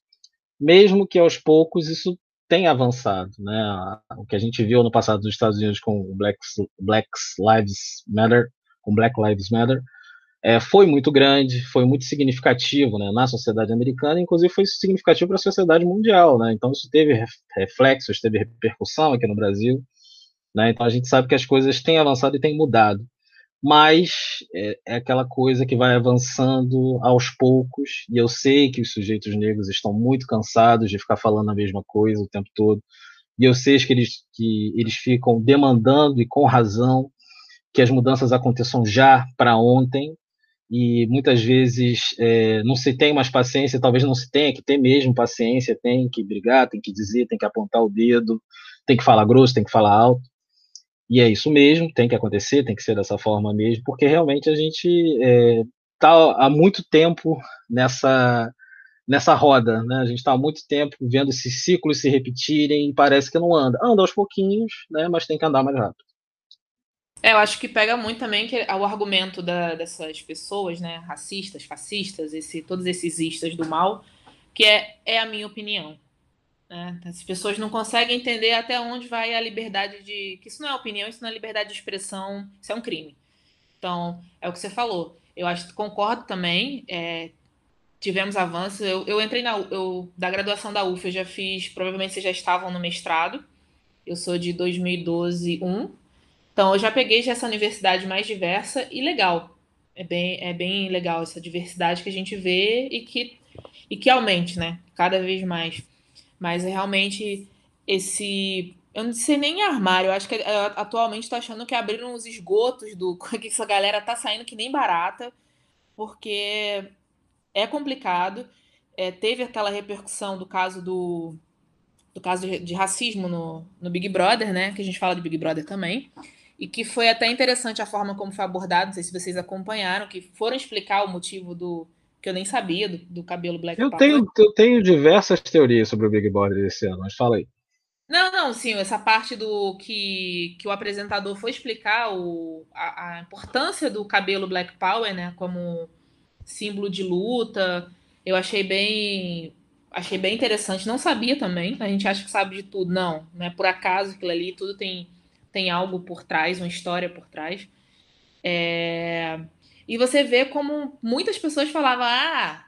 Mesmo que aos poucos isso tenha avançado, né? O que a gente viu no passado dos Estados Unidos com o Black Lives Matter, foi muito grande, foi muito significativo, né, na sociedade americana, inclusive foi significativo para a sociedade mundial, né? Então isso teve reflexos, teve repercussão aqui no Brasil, né? Então a gente sabe que as coisas têm avançado e têm mudado, mas é aquela coisa que vai avançando aos poucos, e eu sei que os sujeitos negros estão muito cansados de ficar falando a mesma coisa o tempo todo, e eu sei que eles ficam demandando, e com razão, que as mudanças aconteçam já para ontem, e muitas vezes não se tem mais paciência, talvez não se tenha que ter mesmo paciência, tem que brigar, tem que dizer, tem que apontar o dedo, tem que falar grosso, tem que falar alto, e é isso mesmo, tem que acontecer, tem que ser dessa forma mesmo, porque realmente a gente está há muito tempo nessa roda, né? A gente está há muito tempo vendo esses ciclos se repetirem, e parece que não anda aos pouquinhos, né? Mas tem que andar mais rápido. Eu acho que pega muito também o argumento dessas pessoas, né, racistas, fascistas, todos esses istas do mal, que é a minha opinião, né? As pessoas não conseguem entender até onde vai a liberdade que isso não é opinião, isso não é liberdade de expressão, isso é um crime. Então, é o que você falou. Eu acho que concordo também, tivemos avanços. Eu entrei da graduação da UF, eu já fiz, provavelmente vocês já estavam no mestrado, eu sou de 2012-1, então, eu já peguei já essa universidade mais diversa e legal. É bem legal essa diversidade que a gente vê e que aumente, né? Cada vez mais. Mas é realmente eu não sei nem armário. Eu acho que atualmente estou achando que abriram os esgotos que essa galera tá saindo que nem barata, porque é complicado. Teve aquela repercussão do caso do caso de racismo no Big Brother, né? Que a gente fala do Big Brother também. E que foi até interessante a forma como foi abordado, não sei se vocês acompanharam, que foram explicar o motivo que eu nem sabia, do cabelo Black Power. Eu tenho diversas teorias sobre o Big Brother esse ano, mas fala aí. Não, sim, essa parte que o apresentador foi explicar a importância do cabelo Black Power, né, como símbolo de luta, eu achei bem interessante, não sabia também, a gente acha que sabe de tudo, não é por acaso aquilo ali, tudo tem algo por trás, uma história por trás. E você vê como muitas pessoas falavam,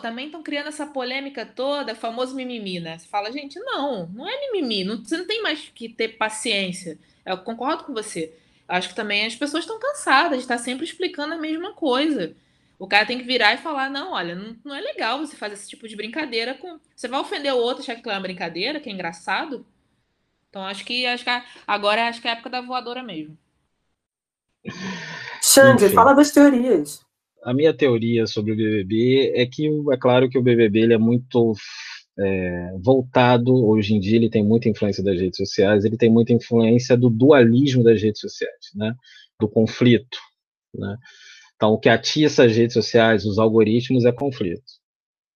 também estão criando essa polêmica toda, famoso mimimi, né? Você fala, gente, não é mimimi, você não tem mais que ter paciência. Eu concordo com você. Acho que também as pessoas estão cansadas de estar sempre explicando a mesma coisa. O cara tem que virar e falar, não, olha, não é legal você fazer esse tipo de brincadeira Você vai ofender o outro, achar que é uma brincadeira, que é engraçado? Então, acho que agora acho que é a época da voadora mesmo. Xande, enfim, fala das teorias. A minha teoria sobre o BBB é que, é claro que o BBB ele é muito voltado, hoje em dia ele tem muita influência das redes sociais, ele tem muita influência do dualismo das redes sociais, né? Do conflito, né? Então, o que atiça as redes sociais, os algoritmos, é conflito.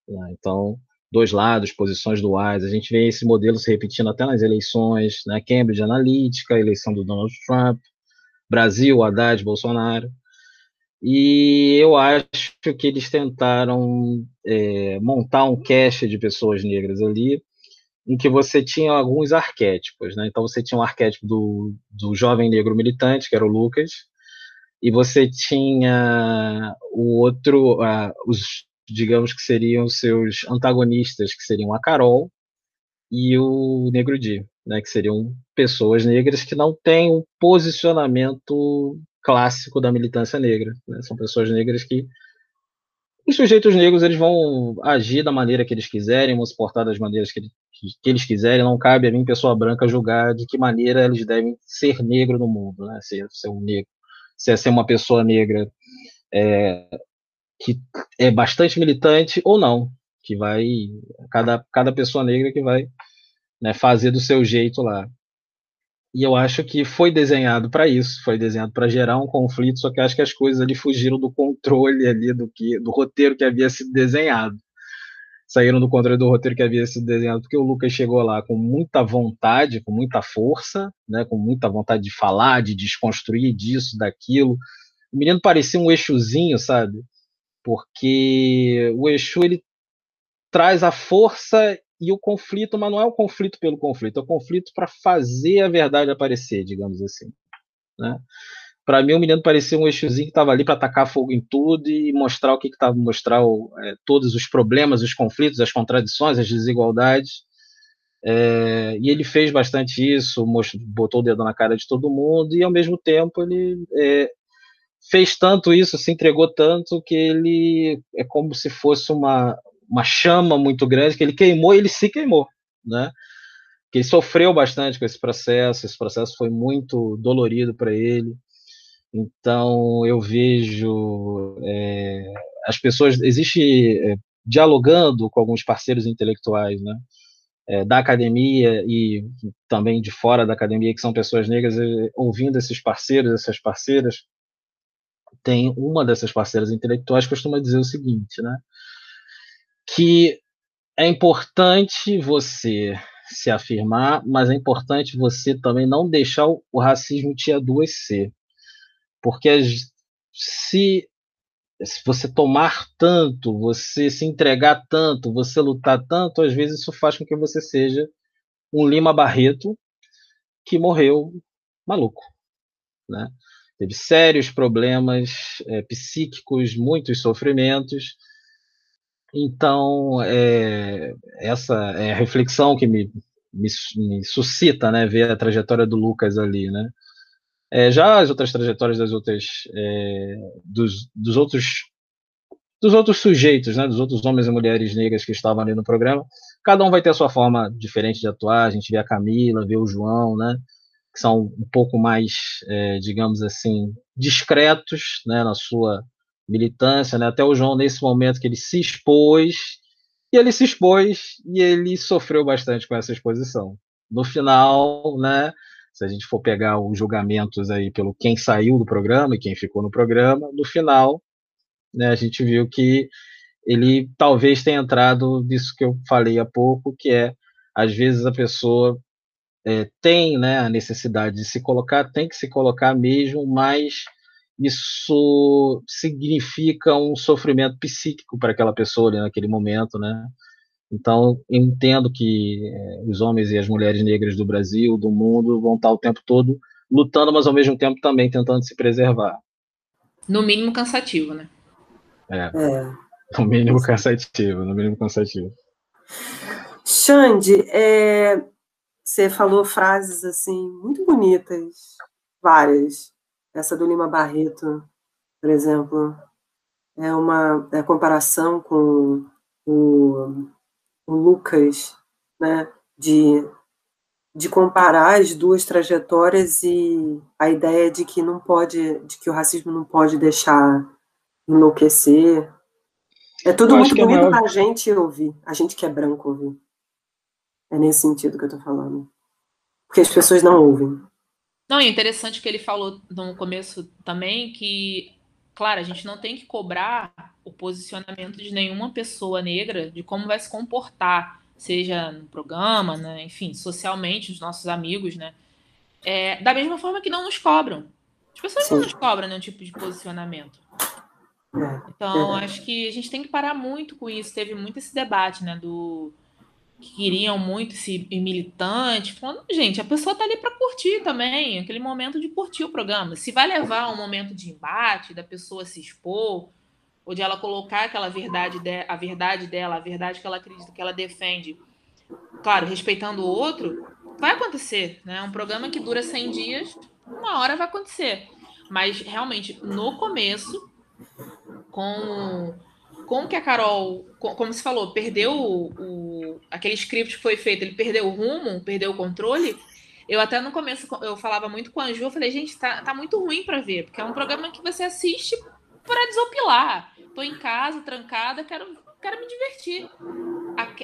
Né? Então, dois lados, posições duais, a gente vê esse modelo se repetindo até nas eleições, né? Cambridge Analytica, eleição do Donald Trump, Brasil, Haddad, Bolsonaro, e eu acho que eles tentaram montar um cast de pessoas negras ali, em que você tinha alguns arquétipos, né? Então você tinha um arquétipo do jovem negro militante, que era o Lucas, e você tinha o outro, os, digamos que seriam seus antagonistas, que seriam a Carol e o Negro D, né? Que seriam pessoas negras que não têm um posicionamento clássico da militância negra, né? São pessoas negras que os sujeitos negros eles vão agir da maneira que eles quiserem, vão se portar das maneiras que eles quiserem, não cabe a mim, pessoa branca, julgar de que maneira eles devem ser negro no mundo, né? Ser um negro, ser uma pessoa negra que é bastante militante ou não, que vai, cada pessoa negra que vai, né, fazer do seu jeito lá. E eu acho que foi desenhado para isso, foi desenhado para gerar um conflito, só que acho que as coisas ali fugiram do controle ali do roteiro que havia sido desenhado. Saíram do controle do roteiro que havia sido desenhado, porque o Lucas chegou lá com muita vontade, com muita força, né, com muita vontade de falar, de desconstruir disso, daquilo. O menino parecia um Exuzinho, sabe? Porque o Exu, ele traz a força e o conflito, mas não é o conflito pelo conflito, é o conflito para fazer a verdade aparecer, digamos assim. Né? Para mim, o menino parecia um Exuzinho que estava ali para atacar fogo em tudo e mostrar o que estava, mostrar todos os problemas, os conflitos, as contradições, as desigualdades. E ele fez bastante isso, botou o dedo na cara de todo mundo e, ao mesmo tempo, ele fez tanto isso, se entregou tanto, que ele é como se fosse uma chama muito grande, que ele queimou e ele se queimou, né? Que ele sofreu bastante com esse processo foi muito dolorido para ele. Então, eu vejo as pessoas, existe dialogando com alguns parceiros intelectuais, né? Da academia e também de fora da academia, que são pessoas negras, ouvindo esses parceiros, essas parceiras, tem uma dessas parceiras intelectuais que costuma dizer o seguinte, né? Que é importante você se afirmar, mas é importante você também não deixar o racismo te adoecer, porque se você tomar tanto, você se entregar tanto, você lutar tanto, às vezes isso faz com que você seja um Lima Barreto que morreu maluco, né? Teve sérios problemas psíquicos, muitos sofrimentos. Então, essa é a reflexão que me suscita, né, ver a trajetória do Lucas ali, né? Já as outras trajetórias dos outros sujeitos, né, dos outros homens e mulheres negras que estavam ali no programa, cada um vai ter a sua forma diferente de atuar. A gente vê a Camila, vê o João, né, que são um pouco mais, digamos assim, discretos, né, na sua militância, né? Até o João, nesse momento que ele se expôs, e ele sofreu bastante com essa exposição. No final, né, se a gente for pegar os julgamentos aí pelo quem saiu do programa e quem ficou no programa, no final, né, a gente viu que ele talvez tenha entrado nisso que eu falei há pouco, que é, às vezes a pessoa tem, né, a necessidade de se colocar, tem que se colocar mesmo, mas isso significa um sofrimento psíquico para aquela pessoa ali naquele momento, né? Então, eu entendo que os homens e as mulheres negras do Brasil, do mundo, vão estar o tempo todo lutando, mas ao mesmo tempo também tentando se preservar. No mínimo cansativo, né? No mínimo cansativo, Xande, você falou frases, assim, muito bonitas, várias. Essa do Lima Barreto, por exemplo, é a comparação com o Lucas, né, de comparar as duas trajetórias e a ideia de que não pode, de que o racismo não pode deixar enlouquecer. É tudo muito bonito para a gente ouvir, a gente que é branco ouvir. É nesse sentido que eu estou falando, porque as pessoas não ouvem. Não, é interessante que ele falou no começo também que, claro, a gente não tem que cobrar o posicionamento de nenhuma pessoa negra de como vai se comportar, seja no programa, né, enfim, socialmente, os nossos amigos, né? É, da mesma forma que não nos cobram. As pessoas não nos cobram nenhum tipo de posicionamento. Então, acho que a gente tem que parar muito com isso. Teve muito esse debate, né, do que queriam muito esse militante, falando, gente, a pessoa tá ali para curtir também, aquele momento de curtir o programa. Se vai levar um momento de embate, da pessoa se expor, ou de ela colocar aquela verdade, a verdade dela, a verdade que ela acredita, que ela defende, claro, respeitando o outro, vai acontecer, né? Um programa que dura 100 dias, uma hora vai acontecer. Mas, realmente, no começo, com que a Carol, como se falou, perdeu aquele script que foi feito, ele perdeu o rumo, perdeu o controle. Eu até no começo, eu falava muito com a Ju, eu falei, gente, tá muito ruim para ver, porque é um programa que você assiste para desopilar. Tô em casa, trancada, quero me divertir.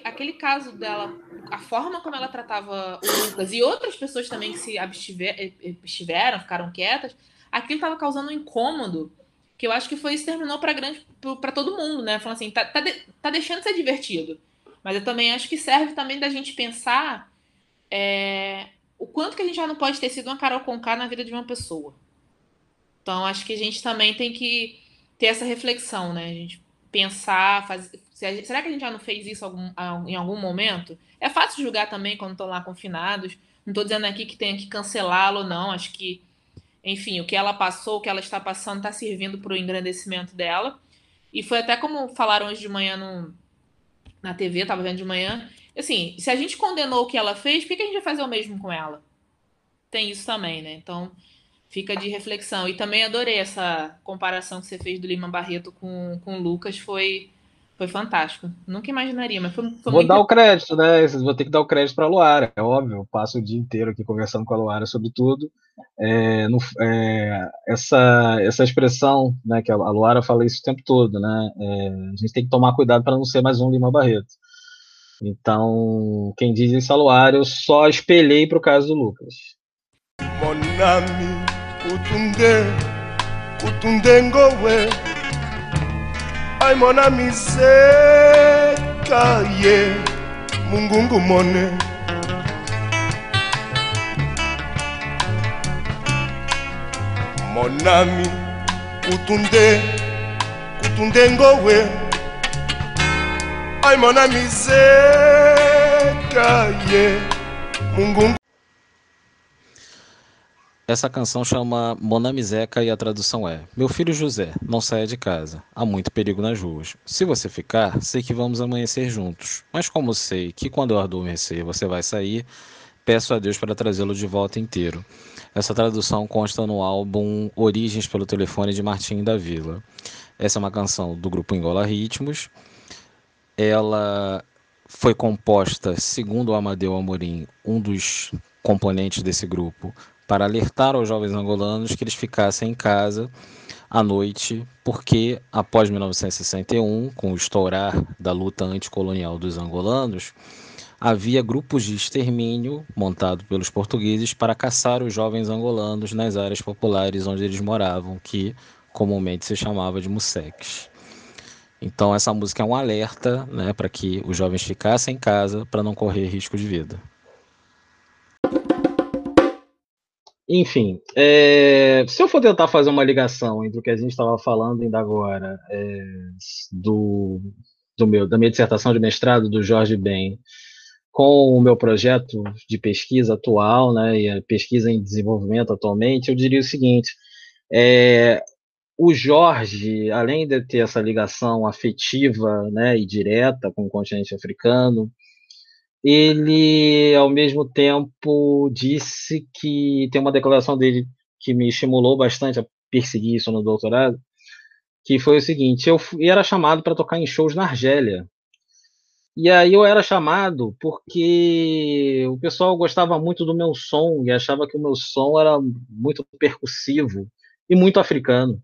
Aquele caso dela, a forma como ela tratava o Lucas e outras pessoas também que se abstiveram, ficaram quietas, aquilo estava causando um incômodo, que eu acho que foi isso que terminou para todo mundo, né? Falando assim, tá deixando de ser divertido. Mas eu também acho que serve também da gente pensar o quanto que a gente já não pode ter sido uma Carol Conká na vida de uma pessoa. Então, acho que a gente também tem que ter essa reflexão, né? A gente pensar, será que a gente já não fez isso em algum momento? É fácil julgar também quando estão lá confinados. Não estou dizendo aqui que tenha que cancelá-lo, não. Acho que, enfim, o que ela passou, o que ela está passando, está servindo para o engrandecimento dela. E foi até como falaram hoje de manhã na TV, estava vendo de manhã. Assim, se a gente condenou o que ela fez, por que a gente vai fazer o mesmo com ela? Tem isso também, né? Então, fica de reflexão. E também adorei essa comparação que você fez do Lima Barreto com o Lucas. Foi fantástico. Nunca imaginaria, mas foi vou muito... dar o crédito, né? Vou ter que dar o crédito para a Luara, é óbvio. Eu passo o dia inteiro aqui conversando com a Luara sobre tudo. Essa expressão, né, que a Luara fala isso o tempo todo, né? A gente tem que tomar cuidado para não ser mais um Lima Barreto. Então, quem diz isso a Luara, eu só espelhei para o caso do Lucas. Bonami. Essa canção chama Monamizeca e a tradução é: Meu filho José, não saia de casa. Há muito perigo nas ruas. Se você ficar, sei que vamos amanhecer juntos. Mas como sei que quando eu adormecer você vai sair, peço a Deus para trazê-lo de volta inteiro. Essa tradução consta no álbum Origens pelo Telefone, de Martinho da Vila. Essa é uma canção do grupo N'Gola Ritmos. Ela foi composta, segundo o Amadeu Amorim, um dos componentes desse grupo, para alertar aos jovens angolanos que eles ficassem em casa à noite, porque após 1961, com o estourar da luta anticolonial dos angolanos, havia grupos de extermínio montados pelos portugueses para caçar os jovens angolanos nas áreas populares onde eles moravam, que comumente se chamava de Musseques. Então essa música é um alerta, né, para que os jovens ficassem em casa para não correr risco de vida. Enfim, se eu for tentar fazer uma ligação entre o que a gente estava falando ainda agora, da minha dissertação de mestrado do Jorge Ben, com o meu projeto de pesquisa atual, né, e a pesquisa em desenvolvimento atualmente, eu diria o seguinte, o Jorge, além de ter essa ligação afetiva, né, e direta com o continente africano, ele, ao mesmo tempo, disse que tem uma declaração dele que me estimulou bastante a perseguir isso no doutorado, que foi o seguinte: eu era chamado para tocar em shows na Argélia. E aí eu era chamado porque o pessoal gostava muito do meu som e achava que o meu som era muito percussivo e muito africano.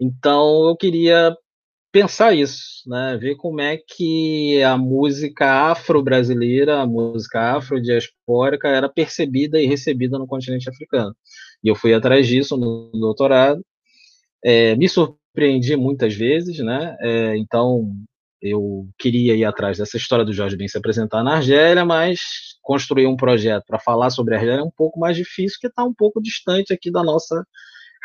Então eu queria pensar isso, né? Ver como é que a música afro-brasileira, a música afro-diaspórica era percebida e recebida no continente africano. E eu fui atrás disso no doutorado. Me surpreendeu surpreendi muitas vezes, né? Então, eu queria ir atrás dessa história do Jorge Ben se apresentar na Argélia, mas construir um projeto para falar sobre a Argélia é um pouco mais difícil, porque está um pouco distante aqui da nossa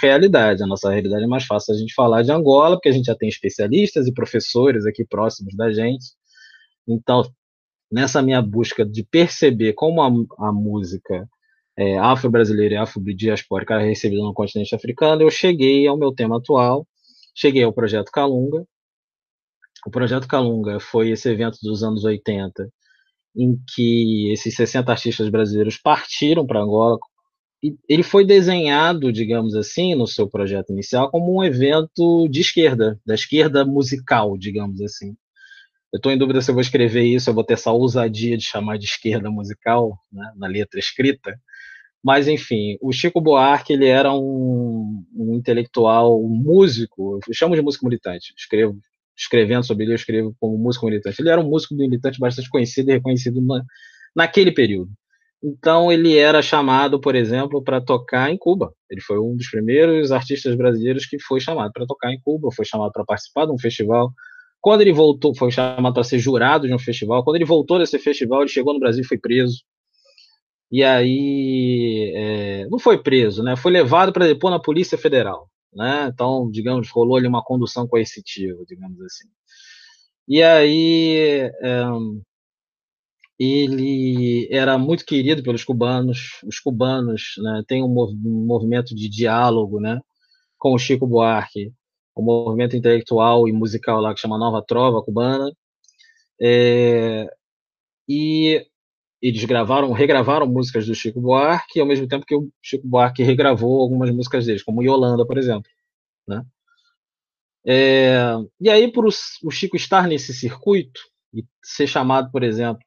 realidade. A nossa realidade é mais fácil a gente falar de Angola, porque a gente já tem especialistas e professores aqui próximos da gente. Então, nessa minha busca de perceber como a música afro-brasileira e afro-diaspórica era recebida no continente africano, eu cheguei ao meu tema atual, cheguei ao Projeto Calunga. O Projeto Calunga foi esse evento dos anos 80, em que esses 60 artistas brasileiros partiram para Angola. Ele foi desenhado, digamos assim, no seu projeto inicial, como um evento de esquerda, da esquerda musical, digamos assim. Eu estou em dúvida se eu vou escrever isso, eu vou ter essa ousadia de chamar de esquerda musical, né, na letra escrita. Mas, enfim, o Chico Buarque, ele era um intelectual, um músico, eu chamo de músico militante, escrevendo sobre ele, eu escrevo como músico militante. Ele era um músico militante bastante conhecido e reconhecido naquele período. Então, ele era chamado, por exemplo, para tocar em Cuba. Ele foi um dos primeiros artistas brasileiros que foi chamado para tocar em Cuba, foi chamado para participar de um festival. Quando ele voltou, foi chamado para ser jurado de um festival. Quando ele voltou desse festival, ele chegou no Brasil e foi preso. E aí, não foi preso, né? Foi levado para depor na Polícia Federal, né? Então, digamos, rolou ali uma condução coercitiva, digamos assim. E aí, ele era muito querido pelos cubanos. Os cubanos, né, têm um movimento de diálogo, né, com o Chico Buarque, um movimento intelectual e musical lá que chama Nova Trova Cubana, e eles regravaram músicas do Chico Buarque, ao mesmo tempo que o Chico Buarque regravou algumas músicas deles, como Yolanda, por exemplo, né? E aí, por o Chico estar nesse circuito e ser chamado, por exemplo,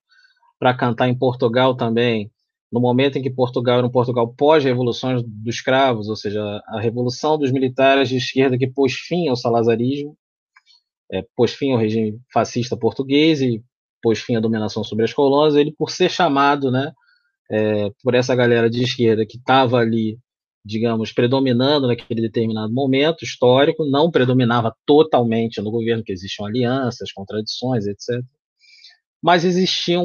para cantar em Portugal também, no momento em que Portugal era um Portugal pós-revolução dos escravos, ou seja, a revolução dos militares de esquerda que pôs fim ao salazarismo, pôs fim ao regime fascista português e pôs fim à dominação sobre as colônias. Ele, por ser chamado, né, por essa galera de esquerda que estava ali, digamos, predominando naquele determinado momento histórico, não predominava totalmente no governo, que existiam alianças, contradições, etc. Mas existia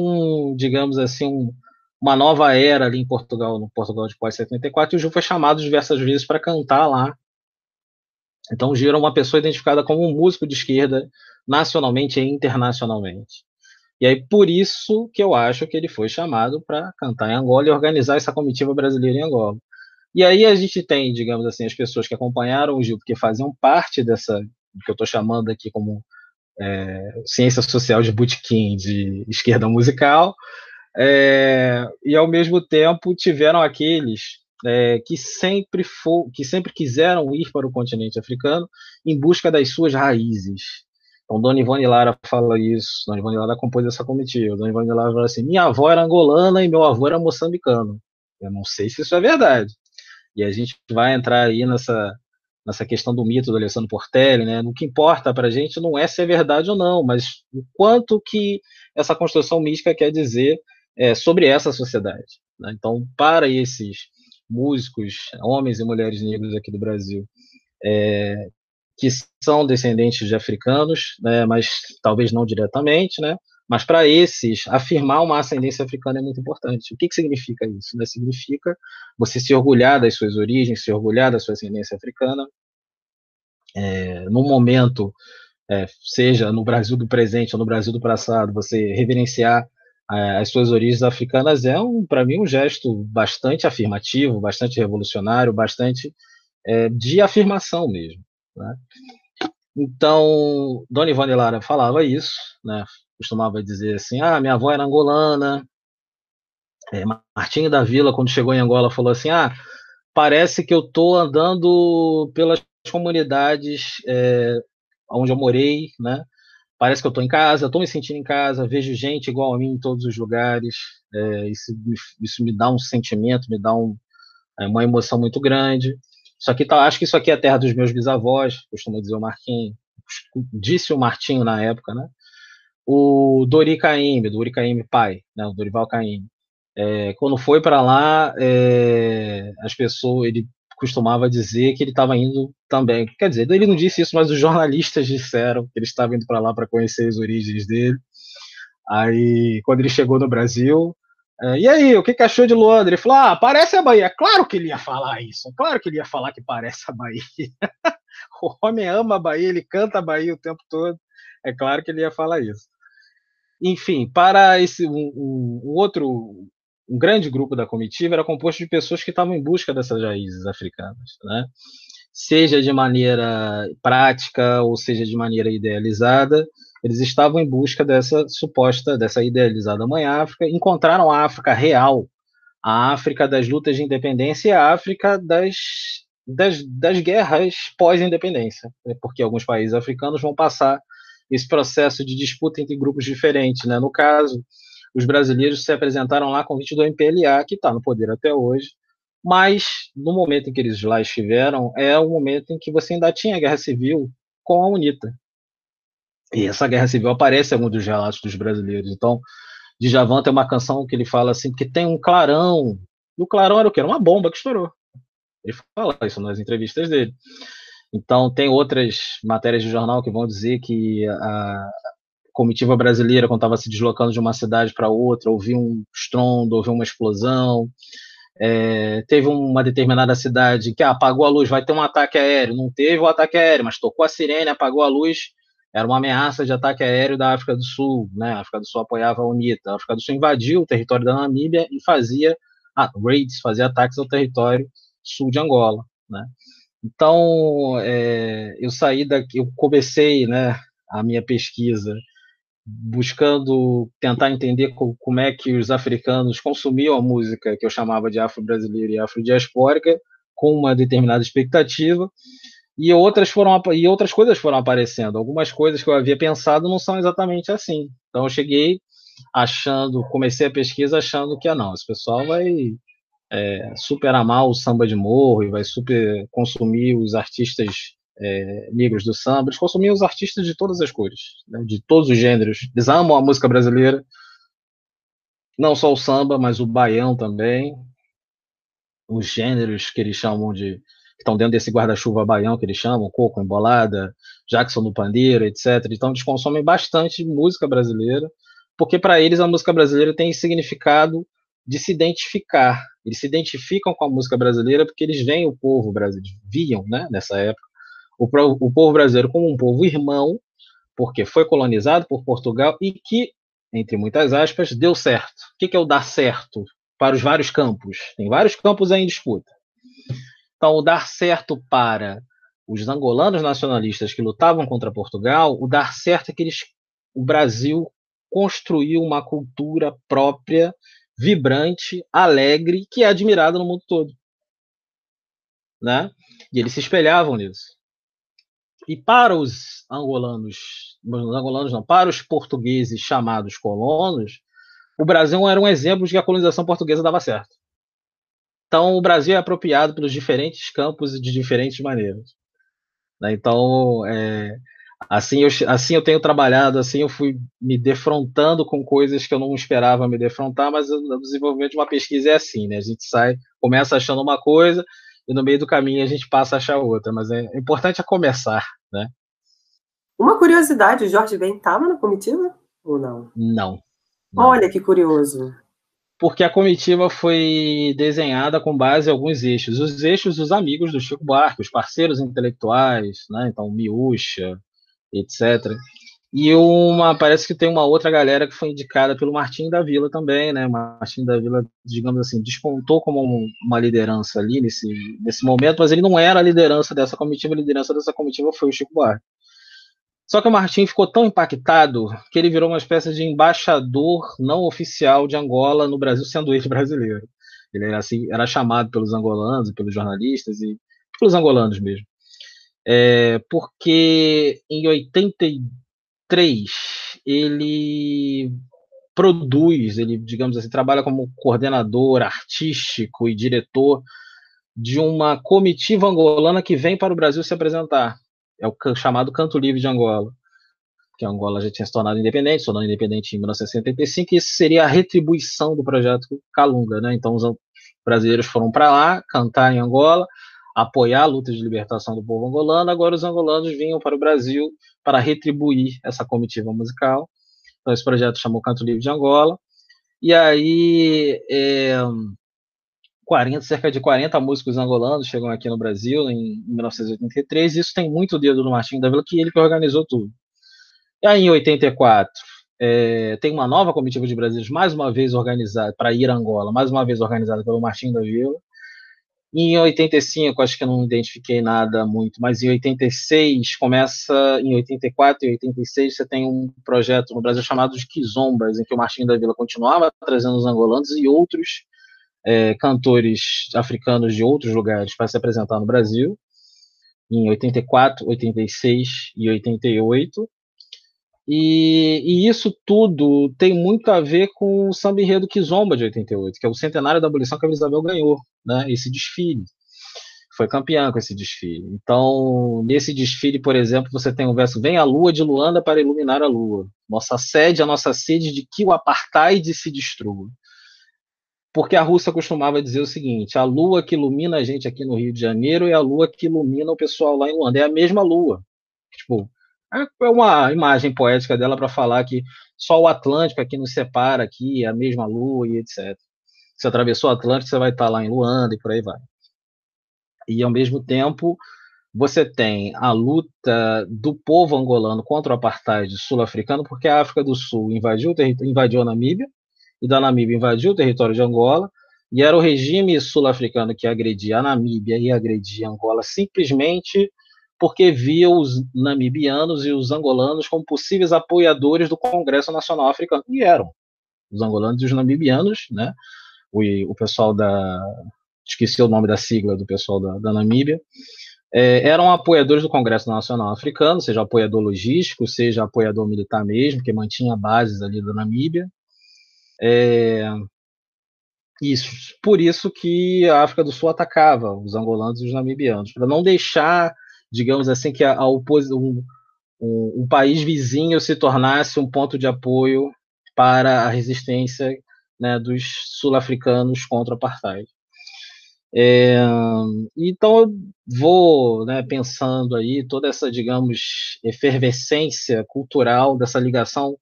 digamos assim, uma nova era ali em Portugal, no Portugal de pós-74, e o Gil foi chamado diversas vezes para cantar lá. Então, o Gil era uma pessoa identificada como um músico de esquerda, nacionalmente e internacionalmente. E aí, por isso que eu acho que ele foi chamado para cantar em Angola e organizar essa comitiva brasileira em Angola. E aí a gente tem, digamos assim, as pessoas que acompanharam o Gil, porque faziam parte dessa, que eu estou chamando aqui como ciência social de botequim de esquerda musical, e ao mesmo tempo tiveram aqueles que sempre quiseram ir para o continente africano em busca das suas raízes. Então, Dona Ivone Lara fala isso, Dona Ivone Lara compôs essa comitiva. Dona Ivone Lara fala assim: minha avó era angolana e meu avô era moçambicano. Eu não sei se isso é verdade. E a gente vai entrar aí nessa questão do mito do Alessandro Portelli, né? O que importa para a gente não é se é verdade ou não, mas o quanto que essa construção mística quer dizer sobre essa sociedade, né? Então, para esses músicos, homens e mulheres negros aqui do Brasil, que são descendentes de africanos, né, mas talvez não diretamente, né, mas para esses, afirmar uma ascendência africana é muito importante. O que significa isso? Né? Significa você se orgulhar das suas origens, se orgulhar da sua ascendência africana, num momento, seja no Brasil do presente ou no Brasil do passado, você reverenciar as suas origens africanas é, para mim, um gesto bastante afirmativo, bastante revolucionário, bastante de afirmação mesmo, né? Então, Dona Ivone Lara falava isso, né? Costumava dizer assim: ah, minha avó era angolana. Martinho da Vila, quando chegou em Angola, falou assim: ah, parece que eu estou andando pelas comunidades onde eu morei, né? Parece que eu estou em casa, estou me sentindo em casa, vejo gente igual a mim em todos os lugares. Isso me dá um sentimento, me dá uma emoção muito grande. Isso aqui acho que isso aqui é a terra dos meus bisavós, costuma dizer o Marquinho, disse o Martinho na época, né? O Dori Caymmi pai, né? O Dorival Caymmi, quando foi para lá, as pessoas, ele costumava dizer que ele estava indo também. Quer dizer, ele não disse isso, mas os jornalistas disseram que ele estava indo para lá para conhecer as origens dele. Aí, quando ele chegou no Brasil, e aí, o que achou de Luanda? Ele falou, ah, parece a Bahia. Claro que ele ia falar isso, claro que ele ia falar que parece a Bahia. O homem ama a Bahia, ele canta a Bahia o tempo todo. É claro que ele ia falar isso. Enfim, para esse um grande grupo da comitiva era composto de pessoas que estavam em busca dessas raízes africanas, né? Seja de maneira prática ou seja de maneira idealizada, eles estavam em busca dessa suposta, dessa idealizada mãe África, encontraram a África real, a África das lutas de independência e a África das guerras pós-independência, né? Porque alguns países africanos vão passar esse processo de disputa entre grupos diferentes, né? No caso, os brasileiros se apresentaram lá com 22 MPLA, que está no poder até hoje, mas no momento em que eles lá estiveram, é o momento em que você ainda tinha a guerra civil com a UNITA. E essa guerra civil aparece em algum dos relatos dos brasileiros. Então, Djavan tem uma canção que ele fala assim, que tem um clarão. E o clarão era o quê? Era uma bomba que estourou. Ele fala isso nas entrevistas dele. Então, tem outras matérias de jornal que vão dizer que a comitiva brasileira, quando estava se deslocando de uma cidade para outra, ouviu um estrondo, ouviu uma explosão, teve uma determinada cidade que apagou a luz, vai ter um ataque aéreo. Não teve o ataque aéreo, mas tocou a sirene, apagou a luz, era uma ameaça de ataque aéreo da África do Sul, né? A África do Sul apoiava a UNITA, a África do Sul invadiu o território da Namíbia e fazia raids, fazia ataques ao território sul de Angola, né? Então, eu saí daqui, eu comecei, né, a minha pesquisa buscando tentar entender como é que os africanos consumiam a música que eu chamava de afro-brasileira e afro-diaspórica com uma determinada expectativa, e outras coisas foram aparecendo. Algumas coisas que eu havia pensado não são exatamente assim. Então, eu cheguei achando, comecei a pesquisa achando que, não, esse pessoal vai... super amar o samba de morro e vai super consumir os artistas negros do samba. Eles consumiam os artistas de todas as cores, né? De todos os gêneros. Eles amam a música brasileira, não só o samba, mas o baião também, os gêneros que eles chamam de, que estão dentro desse guarda-chuva baião que eles chamam, coco, embolada, Jackson do pandeiro, etc. Então eles consomem bastante música brasileira, porque para eles a música brasileira tem significado de se identificar. Eles se identificam com a música brasileira porque eles veem o povo brasileiro, viam, né, nessa época, o povo brasileiro como um povo irmão, porque foi colonizado por Portugal e que, entre muitas aspas, deu certo. O que é o dar certo para os vários campos? Tem vários campos aí em disputa. Então, o dar certo para os angolanos nacionalistas que lutavam contra Portugal, o dar certo é que o Brasil construiu uma cultura própria, vibrante, alegre, que é admirada no mundo todo, né? E eles se espelhavam nisso. E para os portugueses chamados colonos, o Brasil era um exemplo de que a colonização portuguesa dava certo. Então, o Brasil é apropriado pelos diferentes campos e de diferentes maneiras, né? Então, assim eu tenho trabalhado, assim eu fui me defrontando com coisas que eu não esperava me defrontar, mas o desenvolvimento de uma pesquisa é assim, né? A gente começa achando uma coisa e no meio do caminho a gente passa a achar outra, mas é importante começar, né? Uma curiosidade, o Jorge Ben estava na comitiva ou não? Não. Olha que curioso. Porque a comitiva foi desenhada com base em alguns eixos. Os eixos dos amigos do Chico Buarque, os parceiros intelectuais, né? Então, Miúcha, etc. E parece que tem uma outra galera que foi indicada pelo Martim da Vila também, né? Martim da Vila, digamos assim, despontou como uma liderança ali nesse momento, mas ele não era a liderança dessa comitiva foi o Chico Buarque. Só que o Martim ficou tão impactado que ele virou uma espécie de embaixador não oficial de Angola no Brasil, sendo ele brasileiro. Ele era, assim, era chamado pelos angolanos, pelos jornalistas e pelos angolanos mesmo. Porque em 83 ele produz, ele, digamos assim, trabalha como coordenador artístico e diretor de uma comitiva angolana que vem para o Brasil se apresentar. É o chamado Canto Livre de Angola, que a Angola já tinha se tornado independente, se tornou independente em 1965, e isso seria a retribuição do projeto Calunga, né? Então os brasileiros foram para lá cantar em Angola. apoiar a luta de libertação do povo angolano, agora os angolanos vinham para o Brasil para retribuir essa comitiva musical. Então, esse projeto chamou Canto Livre de Angola. E aí, cerca de 40 músicos angolanos chegam aqui no Brasil em 1983. Isso tem muito dedo do Martinho da Vila, que ele que organizou tudo. E aí, em 84, tem uma nova comitiva de brasileiros, mais uma vez organizada, para ir a Angola, mais uma vez organizada pelo Martinho da Vila. Em 85, acho que eu não identifiquei nada muito, mas em 86, em 84 e 86, você tem um projeto no Brasil chamado de Quizombas, em que o Martinho da Vila continuava trazendo os angolanos e outros cantores africanos de outros lugares para se apresentar no Brasil, em 84, 86 e 88. E isso tudo tem muito a ver com o samba enredo Quizomba de 88, que é o centenário da abolição que a Vila Isabel ganhou, né? Esse desfile, foi campeã com esse desfile. Então, nesse desfile, por exemplo, você tem o verso: "Vem a lua de Luanda para iluminar a lua, nossa sede, a nossa sede de que o apartheid se destrua." Porque a Rússia costumava dizer o seguinte: a lua que ilumina a gente aqui no Rio de Janeiro é a lua que ilumina o pessoal lá em Luanda, é a mesma lua. Tipo, é uma imagem poética dela para falar que só o Atlântico aqui nos separa, aqui é a mesma lua e etc. Você atravessou o Atlântico, você vai estar lá em Luanda e por aí vai. E, ao mesmo tempo, você tem a luta do povo angolano contra o apartheid sul-africano, porque a África do Sul invadiu a Namíbia, e da Namíbia invadiu o território de Angola, e era o regime sul-africano que agredia a Namíbia e agredia a Angola simplesmente porque via os namibianos e os angolanos como possíveis apoiadores do Congresso Nacional Africano, e eram os angolanos e os namibianos, né? O pessoal da... esqueci o nome da sigla do pessoal da Namíbia, eram apoiadores do Congresso Nacional Africano, seja apoiador logístico, seja apoiador militar mesmo, que mantinha bases ali da Namíbia. Por isso que a África do Sul atacava os angolanos e os namibianos, para não deixar, digamos assim, que um país vizinho se tornasse um ponto de apoio para a resistência, né, dos sul-africanos contra o apartheid. Então eu vou, né, pensando aí toda essa, digamos, efervescência cultural dessa ligação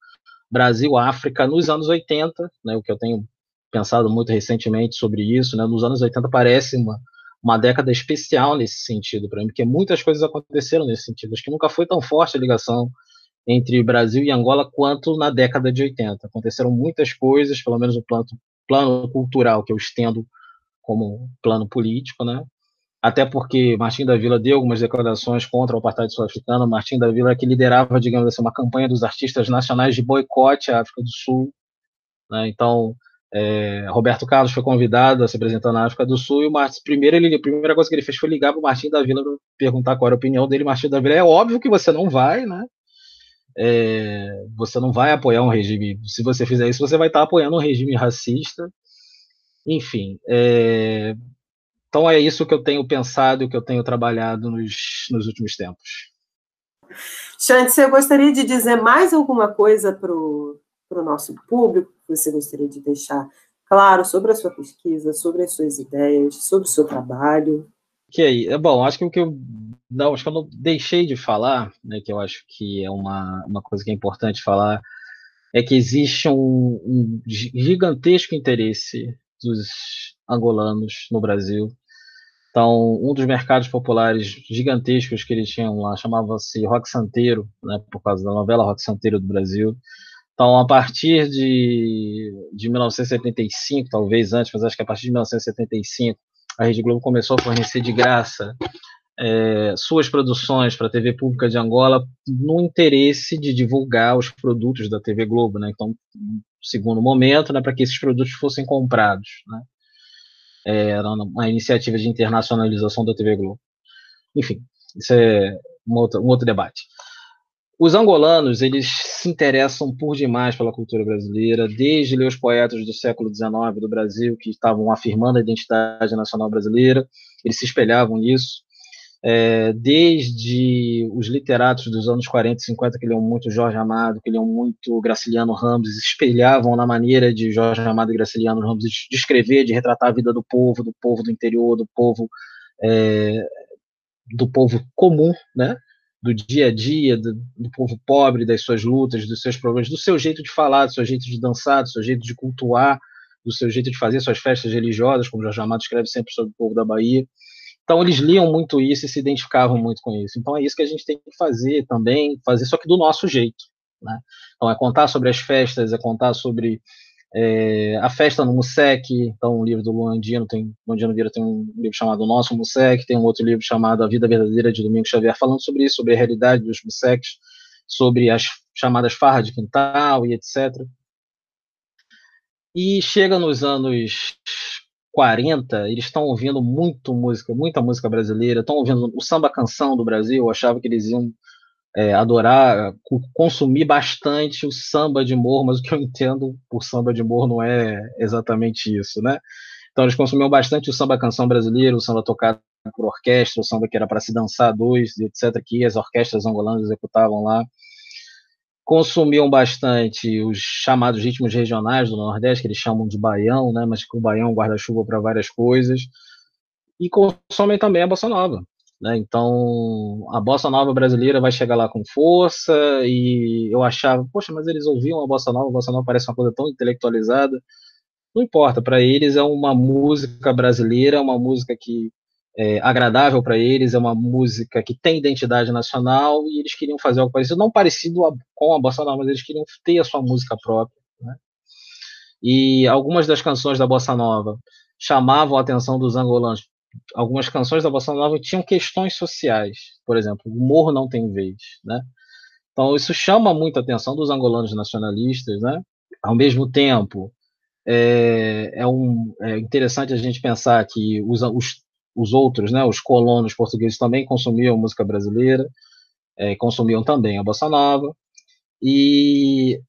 Brasil-África nos anos 80, né, o que eu tenho pensado muito recentemente sobre isso, né, nos anos 80 parece uma década especial nesse sentido para mim, porque muitas coisas aconteceram nesse sentido. Acho que nunca foi tão forte a ligação entre Brasil e Angola quanto na década de 80. Aconteceram muitas coisas, pelo menos no plano cultural, que eu estendo como plano político, né? Até porque Martinho da Vila deu algumas declarações contra o apartheid sul-africano. Martinho da Vila é que liderava, digamos assim, uma campanha dos artistas nacionais de boicote à África do Sul, né? Então, Roberto Carlos foi convidado a se apresentar na África do Sul, e o Martins, a primeira coisa que ele fez foi ligar para o Martinho da Vila para perguntar qual era a opinião dele. Martinho da Vila: é óbvio que você não vai, né? Você não vai apoiar um regime. Se você fizer isso, você vai estar apoiando um regime racista. Enfim, então é isso que eu tenho pensado, que eu tenho trabalhado nos últimos tempos. Xande, você gostaria de dizer mais alguma coisa para o nosso público, que você gostaria de deixar claro sobre a sua pesquisa, sobre as suas ideias, sobre o seu trabalho? Bom, acho que o que eu não deixei de falar, né, que eu acho que é uma coisa que é importante falar, é que existe um gigantesco interesse dos angolanos no Brasil. Então, um dos mercados populares gigantescos que eles tinham lá chamava-se Rock Santeiro, né, por causa da novela Rock Santeiro do Brasil. Então, a partir de 1975, talvez antes, mas acho que a partir de 1975, a Rede Globo começou a fornecer de graça suas produções para a TV Pública de Angola, no interesse de divulgar os produtos da TV Globo, né? Então, segundo momento, né, para que esses produtos fossem comprados, né? Era uma iniciativa de internacionalização da TV Globo. Enfim, isso é um outro debate. Os angolanos, eles se interessam por demais pela cultura brasileira, desde ler os poetas do século XIX do Brasil, que estavam afirmando a identidade nacional brasileira, eles se espelhavam nisso, desde os literatos dos anos 40 e 50, que liam muito Jorge Amado, que liam muito Graciliano Ramos, espelhavam na maneira de Jorge Amado e Graciliano Ramos de escrever, de retratar a vida do povo do interior, do povo do povo comum, né? Do dia a dia, do povo pobre, das suas lutas, dos seus problemas, do seu jeito de falar, do seu jeito de dançar, do seu jeito de cultuar, do seu jeito de fazer suas festas religiosas, como Jorge Amado escreve sempre sobre o povo da Bahia. Então, eles liam muito isso e se identificavam muito com isso. Então, é isso que a gente tem que fazer também, fazer só que do nosso jeito. Né? Então, é contar sobre as festas, é contar sobre a festa no Musseque. Então, um livro do Luandino Vieira tem um livro chamado Nosso Musseque, tem um outro livro chamado A Vida Verdadeira de Domingos Xavier, falando sobre isso, sobre a realidade dos Musseques, sobre as chamadas farras de quintal e etc. E chega nos anos 40, eles estão ouvindo muita música brasileira, estão ouvindo o samba canção do Brasil. Eu achava que eles iam adorar, consumir bastante o samba de morro, mas o que eu entendo por samba de morro não é exatamente isso, né? Então eles consumiam bastante o samba canção brasileiro, o samba tocado por orquestra, o samba que era para se dançar dois, etc., que as orquestras angolanas executavam lá. Consumiam bastante os chamados ritmos regionais do Nordeste, que eles chamam de baião, né? Mas que o baião é um guarda-chuva para várias coisas, e consomem também a bossa nova, né? Então, a bossa nova brasileira vai chegar lá com força, e eu achava, poxa, mas eles ouviam a bossa nova parece uma coisa tão intelectualizada. Não importa, para eles é uma música brasileira, é uma música que é agradável para eles, é uma música que tem identidade nacional, e eles queriam fazer algo parecido, não parecido com a bossa nova, mas eles queriam ter a sua música própria, né? E algumas das canções da bossa nova chamavam a atenção dos angolanos. Algumas canções da bossa nova tinham questões sociais, por exemplo, o morro não tem vez, né? Então isso chama muito a atenção dos angolanos nacionalistas, né? Ao mesmo tempo é interessante a gente pensar que os outros, né, os colonos portugueses também consumiam música brasileira, consumiam também a bossa nova, e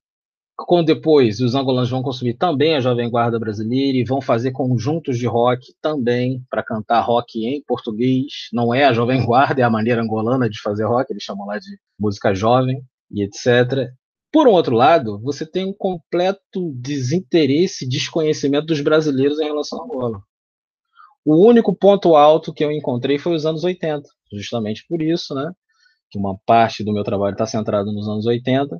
quando depois os angolanos vão consumir também a Jovem Guarda brasileira e vão fazer conjuntos de rock também para cantar rock em português. Não é a Jovem Guarda, é a maneira angolana de fazer rock, eles chamam lá de música jovem e etc. Por um outro lado, você tem um completo desinteresse, desconhecimento dos brasileiros em relação à Angola. O único ponto alto que eu encontrei foi os anos 80, justamente por isso, né, que uma parte do meu trabalho está centrado nos anos 80,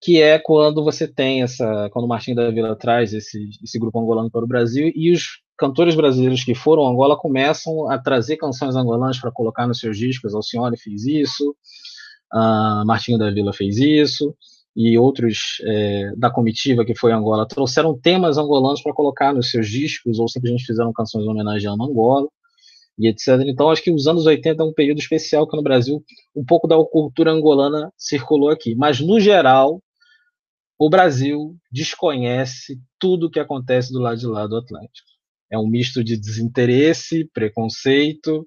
que é quando você tem quando o Martinho da Vila traz esse grupo angolano para o Brasil, e os cantores brasileiros que foram a Angola começam a trazer canções angolanas para colocar nos seus discos. Alcione fez isso, Martinho da Vila fez isso, e outros da comitiva que foi a Angola trouxeram temas angolanos para colocar nos seus discos, ou simplesmente fizeram canções homenageando a Angola, e etc. Então, acho que os anos 80 é um período especial que no Brasil um pouco da cultura angolana circulou aqui. Mas, no geral, o Brasil desconhece tudo o que acontece do lado de lá do Atlântico. É um misto de desinteresse, preconceito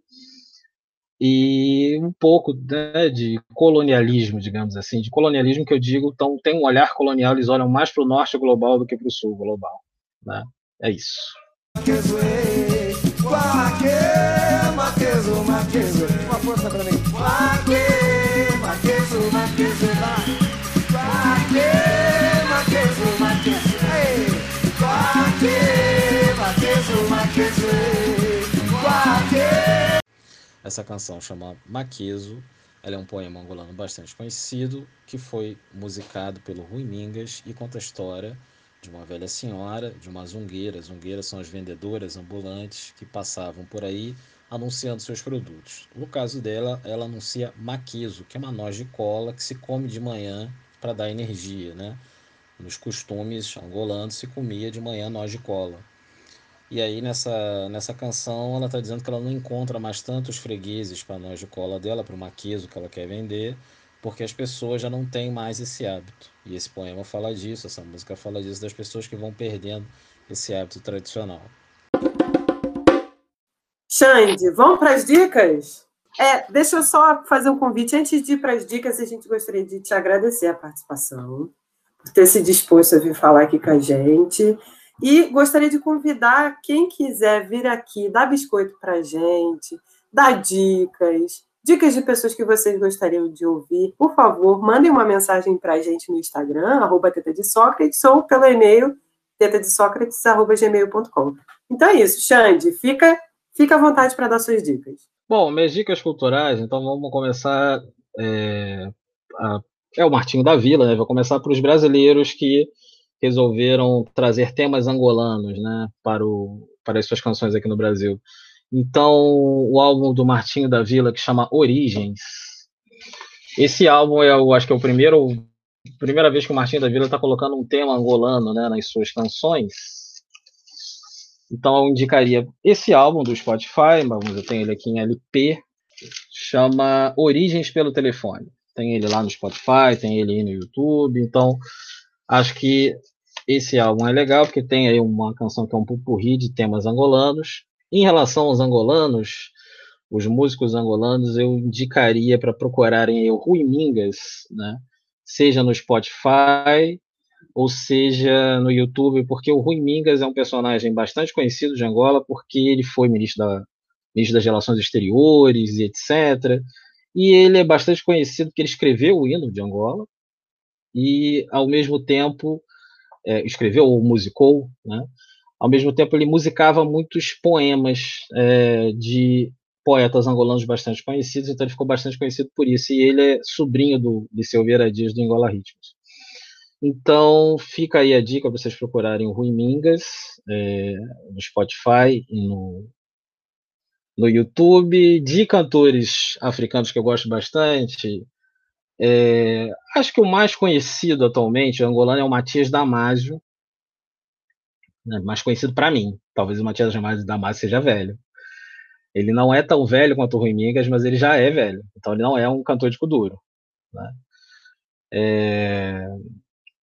e um pouco, né, de colonialismo, digamos assim, de colonialismo que eu digo. Então, tem um olhar colonial, eles olham mais para o norte global do que para o sul global, né? É isso. Uma força para mim. Essa canção chama Maqueso, ela é um poema angolano bastante conhecido, que foi musicado pelo Rui Mingas e conta a história de uma velha senhora, de uma zungueira. Zungueiras são as vendedoras ambulantes que passavam por aí anunciando seus produtos. No caso dela, ela anuncia maqueso, que é uma noz de cola que se come de manhã para dar energia, né? Nos costumes angolanos se comia de manhã noz de cola. E aí, nessa canção, ela está dizendo que ela não encontra mais tantos fregueses para a noz de cola dela, para o maqueso que ela quer vender, porque as pessoas já não têm mais esse hábito. E esse poema fala disso, essa música fala disso, das pessoas que vão perdendo esse hábito tradicional. Xande, vamos para as dicas? Deixa eu só fazer um convite. Antes de ir para as dicas, a gente gostaria de te agradecer a participação, por ter se disposto a vir falar aqui com a gente. E gostaria de convidar quem quiser vir aqui, dar biscoito para a gente, dar dicas de pessoas que vocês gostariam de ouvir. Por favor, mandem uma mensagem para a gente no Instagram, @teta de Sócrates, ou pelo e-mail tetadesocrates@gmail.com. Então é isso, Xande, fica Fica à vontade para dar suas dicas. Bom, minhas dicas culturais, então vamos começar... o Martinho da Vila, né? Vou começar para os brasileiros que resolveram trazer temas angolanos, né, para as suas canções aqui no Brasil. Então, o álbum do Martinho da Vila, que chama Origens. Esse álbum, acho que é a primeira vez que o Martinho da Vila está colocando um tema angolano, né, nas suas canções. Então, eu indicaria esse álbum do Spotify, eu tenho ele aqui em LP, chama Origens pelo Telefone. Tem ele lá no Spotify, tem ele aí no YouTube. Então, acho que esse álbum é legal, porque tem aí uma canção que é um pupurri de temas angolanos. Em relação aos angolanos, os músicos angolanos, eu indicaria para procurarem aí o Rui Mingas, né? Seja no Spotify ou seja no YouTube, porque o Rui Mingas é um personagem bastante conhecido de Angola, porque ele foi ministro das Relações Exteriores e etc., e ele é bastante conhecido porque ele escreveu o hino de Angola e, ao mesmo tempo, escreveu ou musicou, né? Ao mesmo tempo, ele musicava muitos poemas de poetas angolanos bastante conhecidos, então ele ficou bastante conhecido por isso. E ele é sobrinho do Liceu Vieira Dias, do N'Gola Ritmos. Então, fica aí a dica para vocês procurarem o Rui Mingas no Spotify e no YouTube. De cantores africanos que eu gosto bastante, acho que o mais conhecido atualmente, angolano, é o Matias Damasio, né, mais conhecido para mim. Talvez o Matias Damasio seja velho. Ele não é tão velho quanto o Rui Mingas, mas ele já é velho. Então ele não é um cantor de kuduro, né?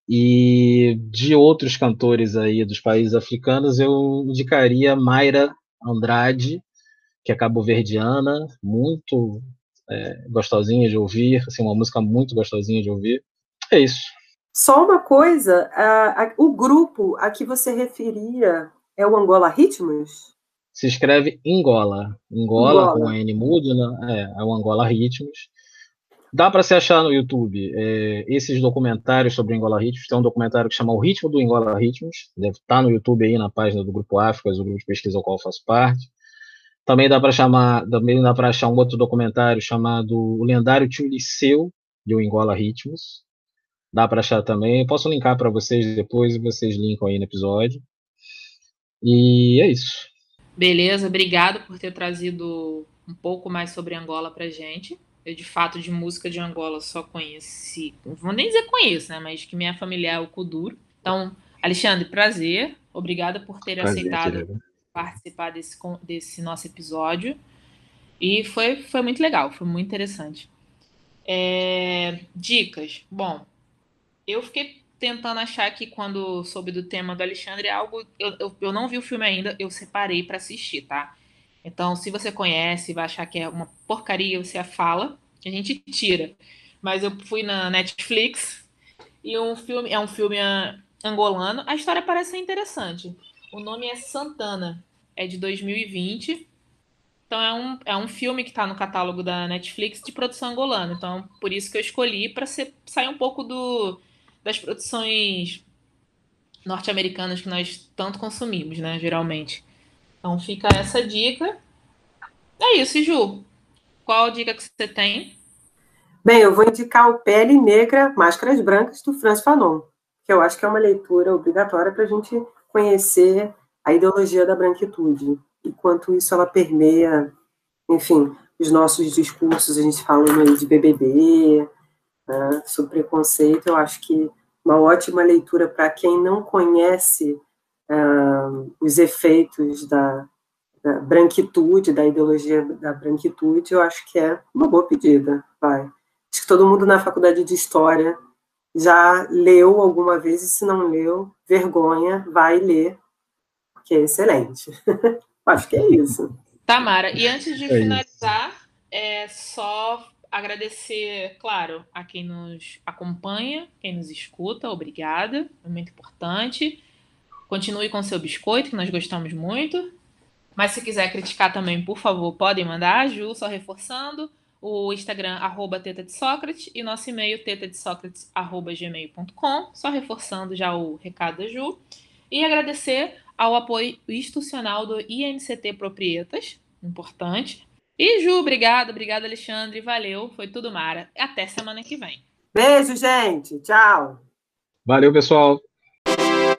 E de outros cantores aí dos países africanos, eu indicaria Mayra Andrade, que é cabo-verdiana, muito gostosinha de ouvir, assim, uma música muito gostosinha de ouvir. É isso. Só uma coisa, o grupo a que você referia é o N'Gola Ritmos? Se escreve N'Gola. N'Gola com N mudo, né? É o N'Gola Ritmos. Dá para se achar no YouTube esses documentários sobre o N'Gola Ritmos. Tem um documentário que chama O Ritmo do N'Gola Ritmos. Deve estar no YouTube aí na página do Grupo África, o grupo de pesquisa ao qual eu faço parte. Também dá para achar um outro documentário chamado O Lendário Tio Liceu, de N'Gola Ritmos. Dá para achar também. Eu posso linkar para vocês depois e vocês linkam aí no episódio. E é isso. Beleza, obrigado por ter trazido um pouco mais sobre Angola para gente. Eu, de fato, de música de Angola só conheci... Não vou nem dizer conheço, né? Mas que minha família é o kuduro. Então, Alexandre, prazer. Obrigada por ter aceitado... Querida. Participar desse nosso episódio, e foi muito legal, foi muito interessante. Dicas. Bom, eu fiquei tentando achar aqui, quando soube do tema do Alexandre, algo, eu não vi o filme ainda, eu separei para assistir, tá? Então, se você conhece, vai achar que é uma porcaria, você fala, a gente tira. Mas eu fui na Netflix, e é um filme angolano, a história parece ser interessante. O nome é Santana, é de 2020, então é um filme que está no catálogo da Netflix de produção angolana, então por isso que eu escolhi, para sair um pouco das produções norte-americanas que nós tanto consumimos, né, geralmente. Então fica essa dica. É isso, Ju, qual a dica que você tem? Bem, eu vou indicar o Pele Negra, Máscaras Brancas, do Frantz Fanon, que eu acho que é uma leitura obrigatória para a gente conhecer a ideologia da branquitude, e quanto isso ela permeia, enfim, os nossos discursos. A gente falando aí de BBB, né, sobre preconceito, eu acho que uma ótima leitura para quem não conhece os efeitos da branquitude, da ideologia da branquitude. Eu acho que é uma boa pedida, vai. Acho que todo mundo na faculdade de História já leu alguma vez, e se não leu, vergonha, vai ler, porque é excelente. Acho que é isso. Tamara, e antes de finalizar, é só agradecer, claro, a quem nos acompanha, quem nos escuta, obrigada, é muito importante. Continue com seu biscoito, que nós gostamos muito. Mas se quiser criticar também, por favor, podem mandar, Ju, só reforçando. O Instagram, @teta de Sócrates, e nosso e-mail, tetadesocrates@gmail.com, só reforçando já o recado da Ju. E agradecer ao apoio institucional do INCT Proprietas, importante. E Ju, obrigado Alexandre, valeu, foi tudo mara. Até semana que vem. Beijo, gente, tchau. Valeu, pessoal.